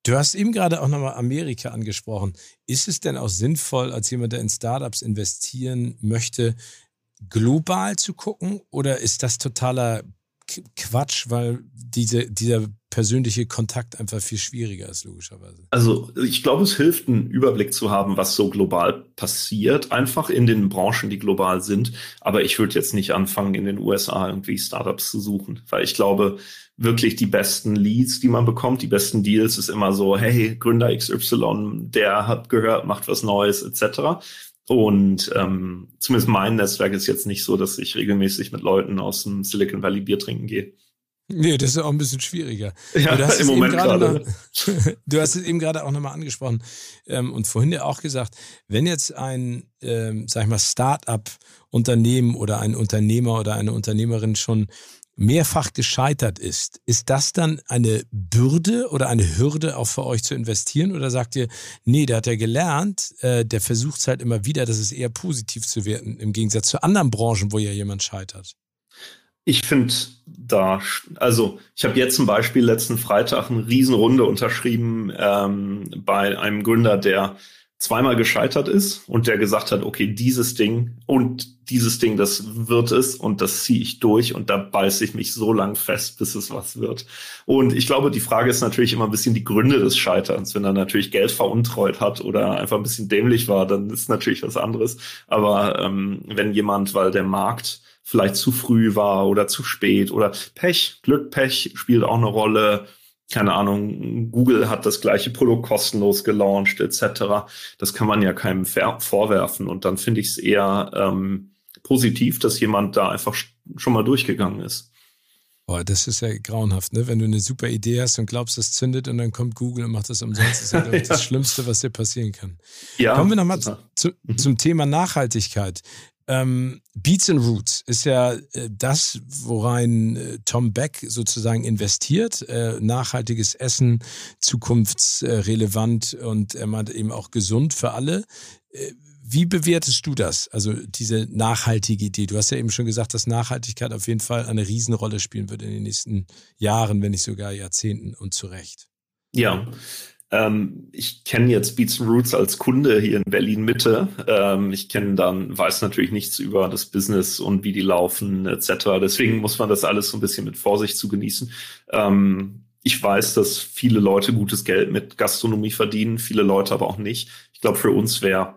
Du hast eben gerade auch nochmal Amerika angesprochen. Ist es denn auch sinnvoll, als jemand, der in Startups investieren möchte, global zu gucken? Oder ist das totaler Quatsch, weil diese, dieser persönliche Kontakt einfach viel schwieriger ist, logischerweise? Also ich glaube, es hilft, einen Überblick zu haben, was so global passiert, einfach in den Branchen, die global sind. Aber ich würde jetzt nicht anfangen, in den U S A irgendwie Startups zu suchen, weil ich glaube, wirklich die besten Leads, die man bekommt, die besten Deals, ist immer so, hey, Gründer X Y, der hat gehört, macht was Neues, et cetera. Und ähm, zumindest mein Netzwerk ist jetzt nicht so, dass ich regelmäßig mit Leuten aus dem Silicon Valley Bier trinken gehe. Nee, das ist ja auch ein bisschen schwieriger. Ja, du hast im Moment gerade. Noch, du hast es eben gerade auch nochmal angesprochen ähm, und vorhin ja auch gesagt, wenn jetzt ein, ähm, sag ich mal, Start-up-Unternehmen oder ein Unternehmer oder eine Unternehmerin schon mehrfach gescheitert ist, ist das dann eine Bürde oder eine Hürde auch für euch zu investieren? Oder sagt ihr, nee, der hat ja gelernt, äh, der versucht es halt immer wieder, das ist eher positiv zu werten, im Gegensatz zu anderen Branchen, wo ja jemand scheitert? Ich finde da, also ich habe jetzt zum Beispiel letzten Freitag eine Riesenrunde unterschrieben ähm, bei einem Gründer, der zweimal gescheitert ist und der gesagt hat, okay, dieses Ding und dieses Ding, das wird es und das ziehe ich durch und da beiße ich mich so lang fest, bis es was wird. Und ich glaube, die Frage ist natürlich immer ein bisschen die Gründe des Scheiterns. Wenn er natürlich Geld veruntreut hat oder einfach ein bisschen dämlich war, dann ist natürlich was anderes. Aber ähm, wenn jemand, weil der Markt vielleicht zu früh war oder zu spät oder Pech, Glück, Pech spielt auch eine Rolle, keine Ahnung, Google hat das gleiche Produkt kostenlos gelauncht, et cetera. Das kann man ja keinem vorwerfen. Und dann finde ich es eher ähm, positiv, dass jemand da einfach schon mal durchgegangen ist. Boah, das ist ja grauenhaft, ne? Wenn du eine super Idee hast und glaubst, das zündet und dann kommt Google und macht das umsonst. Das ist ja, glaube ich, das Schlimmste, was dir passieren kann. Ja. Kommen wir nochmal ja. zu, mhm. zum Thema Nachhaltigkeit. Ähm, Beets and Roots ist ja äh, das, worein äh, Tom Beck sozusagen investiert. Äh, nachhaltiges Essen, zukunftsrelevant äh, und er meint eben auch gesund für alle. Äh, wie bewertest du das, also diese nachhaltige Idee? Du hast ja eben schon gesagt, dass Nachhaltigkeit auf jeden Fall eine Riesenrolle spielen wird in den nächsten Jahren, wenn nicht sogar Jahrzehnten und zu Recht. Ja, Ähm, ich kenne jetzt Beets and Roots als Kunde hier in Berlin-Mitte. Ähm, ich kenne dann, weiß natürlich nichts über das Business und wie die laufen et cetera. Deswegen muss man das alles so ein bisschen mit Vorsicht zu genießen. Ähm, ich weiß, dass viele Leute gutes Geld mit Gastronomie verdienen, viele Leute aber auch nicht. Ich glaube, für uns wäre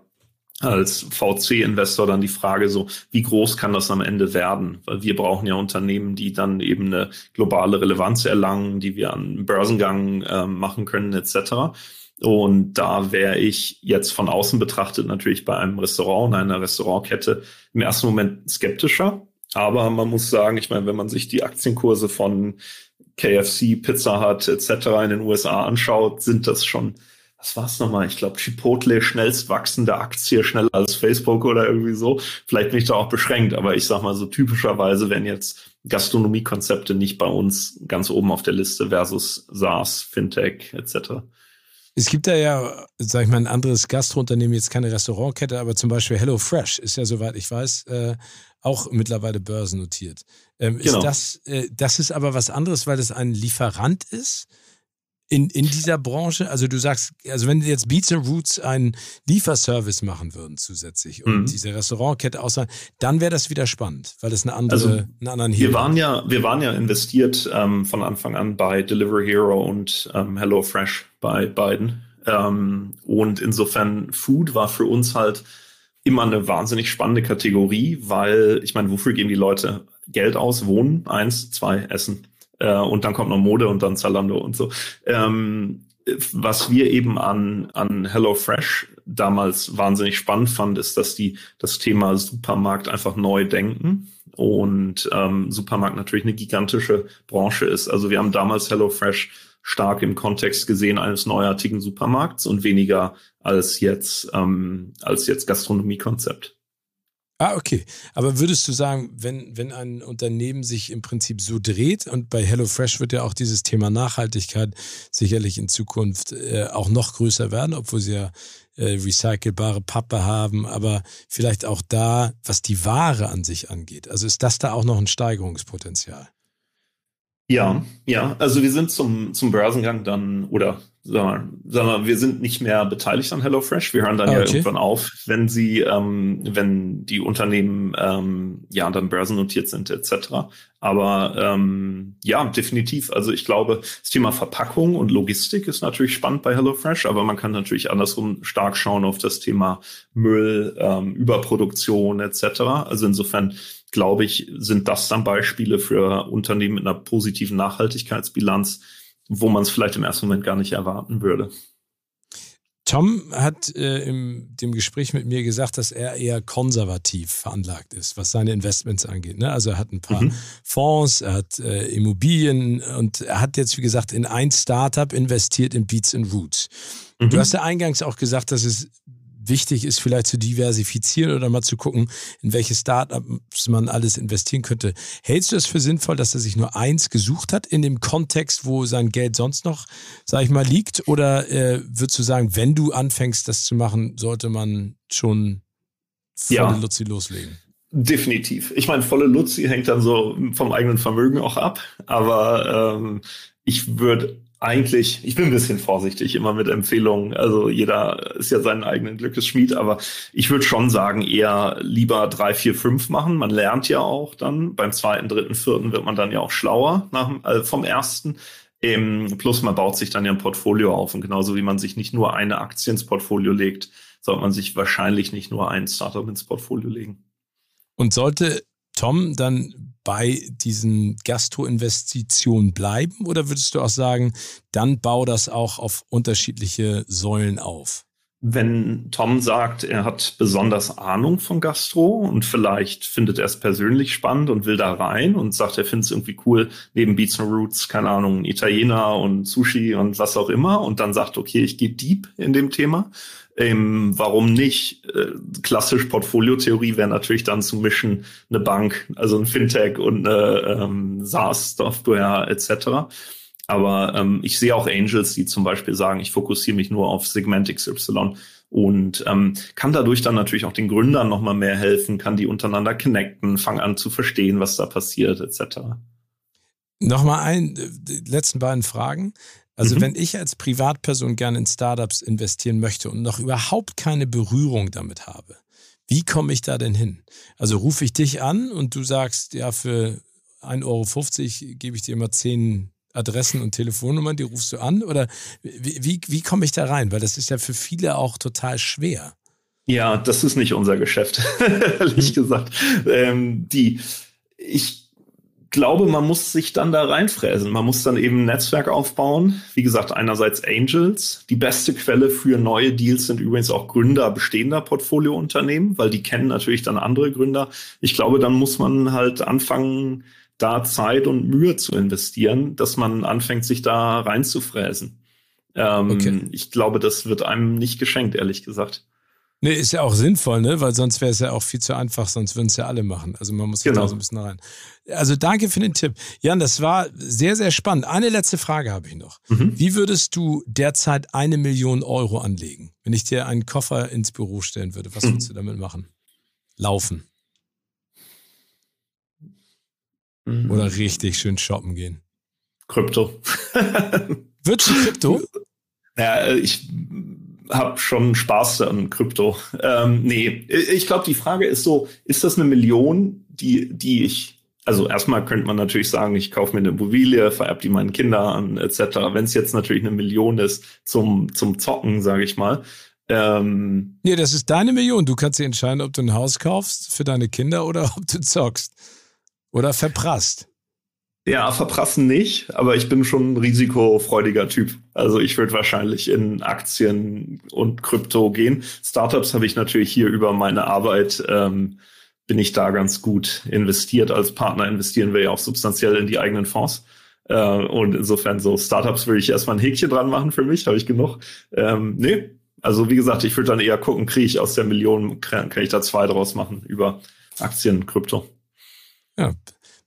als V C-Investor dann die Frage so, wie groß kann das am Ende werden? Weil wir brauchen ja Unternehmen, die dann eben eine globale Relevanz erlangen, die wir an Börsengang äh, machen können et cetera. Und da wäre ich jetzt von außen betrachtet natürlich bei einem Restaurant und einer Restaurantkette im ersten Moment skeptischer. Aber man muss sagen, ich meine, wenn man sich die Aktienkurse von K F C, Pizza Hut et cetera in den U S A anschaut, sind das schon... Was war's nochmal? Ich glaube, Chipotle, schnellst wachsende Aktie, schneller als Facebook oder irgendwie so. Vielleicht bin ich da auch beschränkt, aber ich sag mal so, typischerweise wären jetzt Gastronomiekonzepte nicht bei uns ganz oben auf der Liste versus SaaS, Fintech et cetera. Es gibt da ja, sag ich mal, ein anderes Gastrounternehmen, jetzt keine Restaurantkette, aber zum Beispiel HelloFresh ist ja, soweit ich weiß, äh, auch mittlerweile börsennotiert. Ähm, genau. Ist das, äh, das ist aber was anderes, weil das ein Lieferant ist? In, in dieser Branche, also du sagst, also wenn jetzt Beets and Roots einen Lieferservice machen würden zusätzlich und mhm. diese Restaurantkette aussagen, dann wäre das wieder spannend, weil das eine andere, also, einen anderen Hebel. Wir waren ja, wir waren ja investiert ähm, von Anfang an bei Deliver Hero und ähm, HelloFresh bei beiden ähm, und insofern Food war für uns halt immer eine wahnsinnig spannende Kategorie, weil ich meine, wofür geben die Leute Geld aus? Wohnen, eins, zwei, Essen. Und dann kommt noch Mode und dann Zalando und so. Ähm, was wir eben an, an HelloFresh damals wahnsinnig spannend fanden, ist, dass die das Thema Supermarkt einfach neu denken. Und ähm, Supermarkt natürlich eine gigantische Branche ist. Also wir haben damals HelloFresh stark im Kontext gesehen eines neuartigen Supermarkts und weniger als jetzt, ähm, als jetzt Gastronomiekonzept. Ah, okay. Aber würdest du sagen, wenn, wenn ein Unternehmen sich im Prinzip so dreht, und bei HelloFresh wird ja auch dieses Thema Nachhaltigkeit sicherlich in Zukunft äh, auch noch größer werden, obwohl sie ja äh, recycelbare Pappe haben, aber vielleicht auch da, was die Ware an sich angeht. Also ist das da auch noch ein Steigerungspotenzial? Ja, ja. Also wir sind zum, zum Börsengang dann, oder sagen wir, sagen wir, wir sind nicht mehr beteiligt an HelloFresh. Wir hören dann okay. ja irgendwann auf, wenn sie, ähm, wenn die Unternehmen ähm, ja dann börsennotiert sind et cetera. Aber ähm, ja, definitiv. Also ich glaube, das Thema Verpackung und Logistik ist natürlich spannend bei HelloFresh, aber man kann natürlich andersrum stark schauen auf das Thema Müll, ähm, Überproduktion et cetera. Also insofern glaube ich, sind das dann Beispiele für Unternehmen mit einer positiven Nachhaltigkeitsbilanz, wo man es vielleicht im ersten Moment gar nicht erwarten würde. Tom hat äh, in dem Gespräch mit mir gesagt, dass er eher konservativ veranlagt ist, was seine Investments angeht. Ne? Also er hat ein paar mhm. Fonds, er hat äh, Immobilien und er hat jetzt, wie gesagt, in ein Startup investiert, in Beets and Roots. Mhm. Du hast ja eingangs auch gesagt, dass es wichtig ist, vielleicht zu diversifizieren oder mal zu gucken, in welche Startups man alles investieren könnte. Hältst du es für sinnvoll, dass er sich nur eins gesucht hat in dem Kontext, wo sein Geld sonst noch, sag ich mal, liegt? Oder äh, würdest du sagen, wenn du anfängst, das zu machen, sollte man schon volle ja. Luzi loslegen? Definitiv. Ich meine, volle Luzi hängt dann so vom eigenen Vermögen auch ab. Aber ähm, ich würde Eigentlich, ich bin ein bisschen vorsichtig immer mit Empfehlungen, also jeder ist ja seinen eigenen Glückesschmied, aber ich würde schon sagen, eher lieber drei, vier, fünf machen. Man lernt ja auch dann, beim zweiten, dritten, vierten wird man dann ja auch schlauer nach, also vom ersten. Ähm, plus man baut sich dann ja ein Portfolio auf, und genauso wie man sich nicht nur eine Aktie ins Portfolio legt, sollte man sich wahrscheinlich nicht nur ein Startup ins Portfolio legen. Und sollte Tom dann bei diesen Gastroinvestitionen bleiben, oder würdest du auch sagen, dann bau das auch auf unterschiedliche Säulen auf? Wenn Tom sagt, er hat besonders Ahnung von Gastro und vielleicht findet er es persönlich spannend und will da rein und sagt, er findet es irgendwie cool, neben Beets and Roots, keine Ahnung, Italiener und Sushi und was auch immer, und dann sagt, okay, ich gehe deep in dem Thema. Ähm, warum nicht? Äh, klassisch Portfoliotheorie wäre natürlich dann zu mischen eine Bank, also ein Fintech und eine ähm, SaaS-Software et cetera. Aber ähm, ich sehe auch Angels, die zum Beispiel sagen, ich fokussiere mich nur auf Segment X Y und ähm, kann dadurch dann natürlich auch den Gründern nochmal mehr helfen, kann die untereinander connecten, fange an zu verstehen, was da passiert et cetera. Nochmal ein, die letzten beiden Fragen. Also mhm. wenn ich als Privatperson gerne in Startups investieren möchte und noch überhaupt keine Berührung damit habe, wie komme ich da denn hin? Also rufe ich dich an und du sagst, ja, für ein Euro fünfzig gebe ich dir immer zehn Adressen und Telefonnummern, die rufst du an? Oder wie, wie, wie komme ich da rein? Weil das ist ja für viele auch total schwer. Ja, das ist nicht unser Geschäft, ehrlich gesagt. Ähm, die, ich Ich glaube, man muss sich dann da reinfräsen. Man muss dann eben ein Netzwerk aufbauen. Wie gesagt, einerseits Angels. Die beste Quelle für neue Deals sind übrigens auch Gründer bestehender Portfoliounternehmen, weil die kennen natürlich dann andere Gründer. Ich glaube, dann muss man halt anfangen, da Zeit und Mühe zu investieren, dass man anfängt, sich da reinzufräsen. Ähm, okay. Ich glaube, das wird einem nicht geschenkt, ehrlich gesagt. Nee, ist ja auch sinnvoll, ne? Weil sonst wäre es ja auch viel zu einfach, sonst würden es ja alle machen. Also man muss genau. da so ein bisschen rein. Also danke für den Tipp. Jan, das war sehr, sehr spannend. Eine letzte Frage habe ich noch. Mhm. Wie würdest du derzeit eine Million Euro anlegen? Wenn ich dir einen Koffer ins Büro stellen würde, was mhm. würdest du damit machen? Laufen. Mhm. Oder richtig schön shoppen gehen. Krypto. Würdest du Krypto? Ja, ich hab schon Spaß an Krypto. Ähm, nee, ich glaube, die Frage ist so, ist das eine Million, die die ich, also erstmal könnte man natürlich sagen, ich kaufe mir eine Immobilie, vererbe die meinen Kindern et cetera. Wenn es jetzt natürlich eine Million ist zum zum Zocken, sage ich mal. Ähm, nee, das ist deine Million. Du kannst dir entscheiden, ob du ein Haus kaufst für deine Kinder oder ob du zockst oder verprasst. Ja, verprassen nicht, aber ich bin schon ein risikofreudiger Typ. Also ich würde wahrscheinlich in Aktien und Krypto gehen. Startups habe ich natürlich hier über meine Arbeit, ähm, bin ich da ganz gut investiert. Als Partner investieren wir ja auch substanziell in die eigenen Fonds. Äh, und insofern so Startups würde ich erstmal ein Häkchen dran machen für mich, habe ich genug. Ähm, nee, Also wie gesagt, ich würde dann eher gucken, kriege ich aus der Million, kann ich da zwei draus machen über Aktien, Krypto. Ja,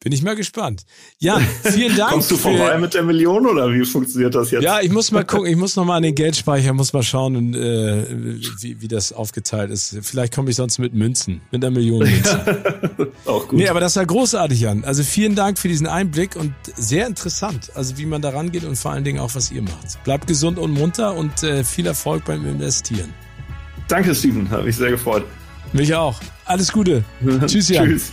bin ich mal gespannt. Jan, vielen Dank. Kommst du vorbei mit der Million oder wie funktioniert das jetzt? Ja, ich muss mal gucken. Ich muss nochmal an den Geldspeicher, muss mal schauen, und, äh, wie, wie das aufgeteilt ist. Vielleicht komme ich sonst mit Münzen, mit einer Million Münzen. Auch gut. Nee, aber das war großartig, Jan. Also vielen Dank für diesen Einblick und sehr interessant, also wie man da rangeht und vor allen Dingen auch, was ihr macht. Bleibt gesund und munter und äh, viel Erfolg beim Investieren. Danke, Steven. Hat mich sehr gefreut. Mich auch. Alles Gute. Tschüss, Jan. Tschüss.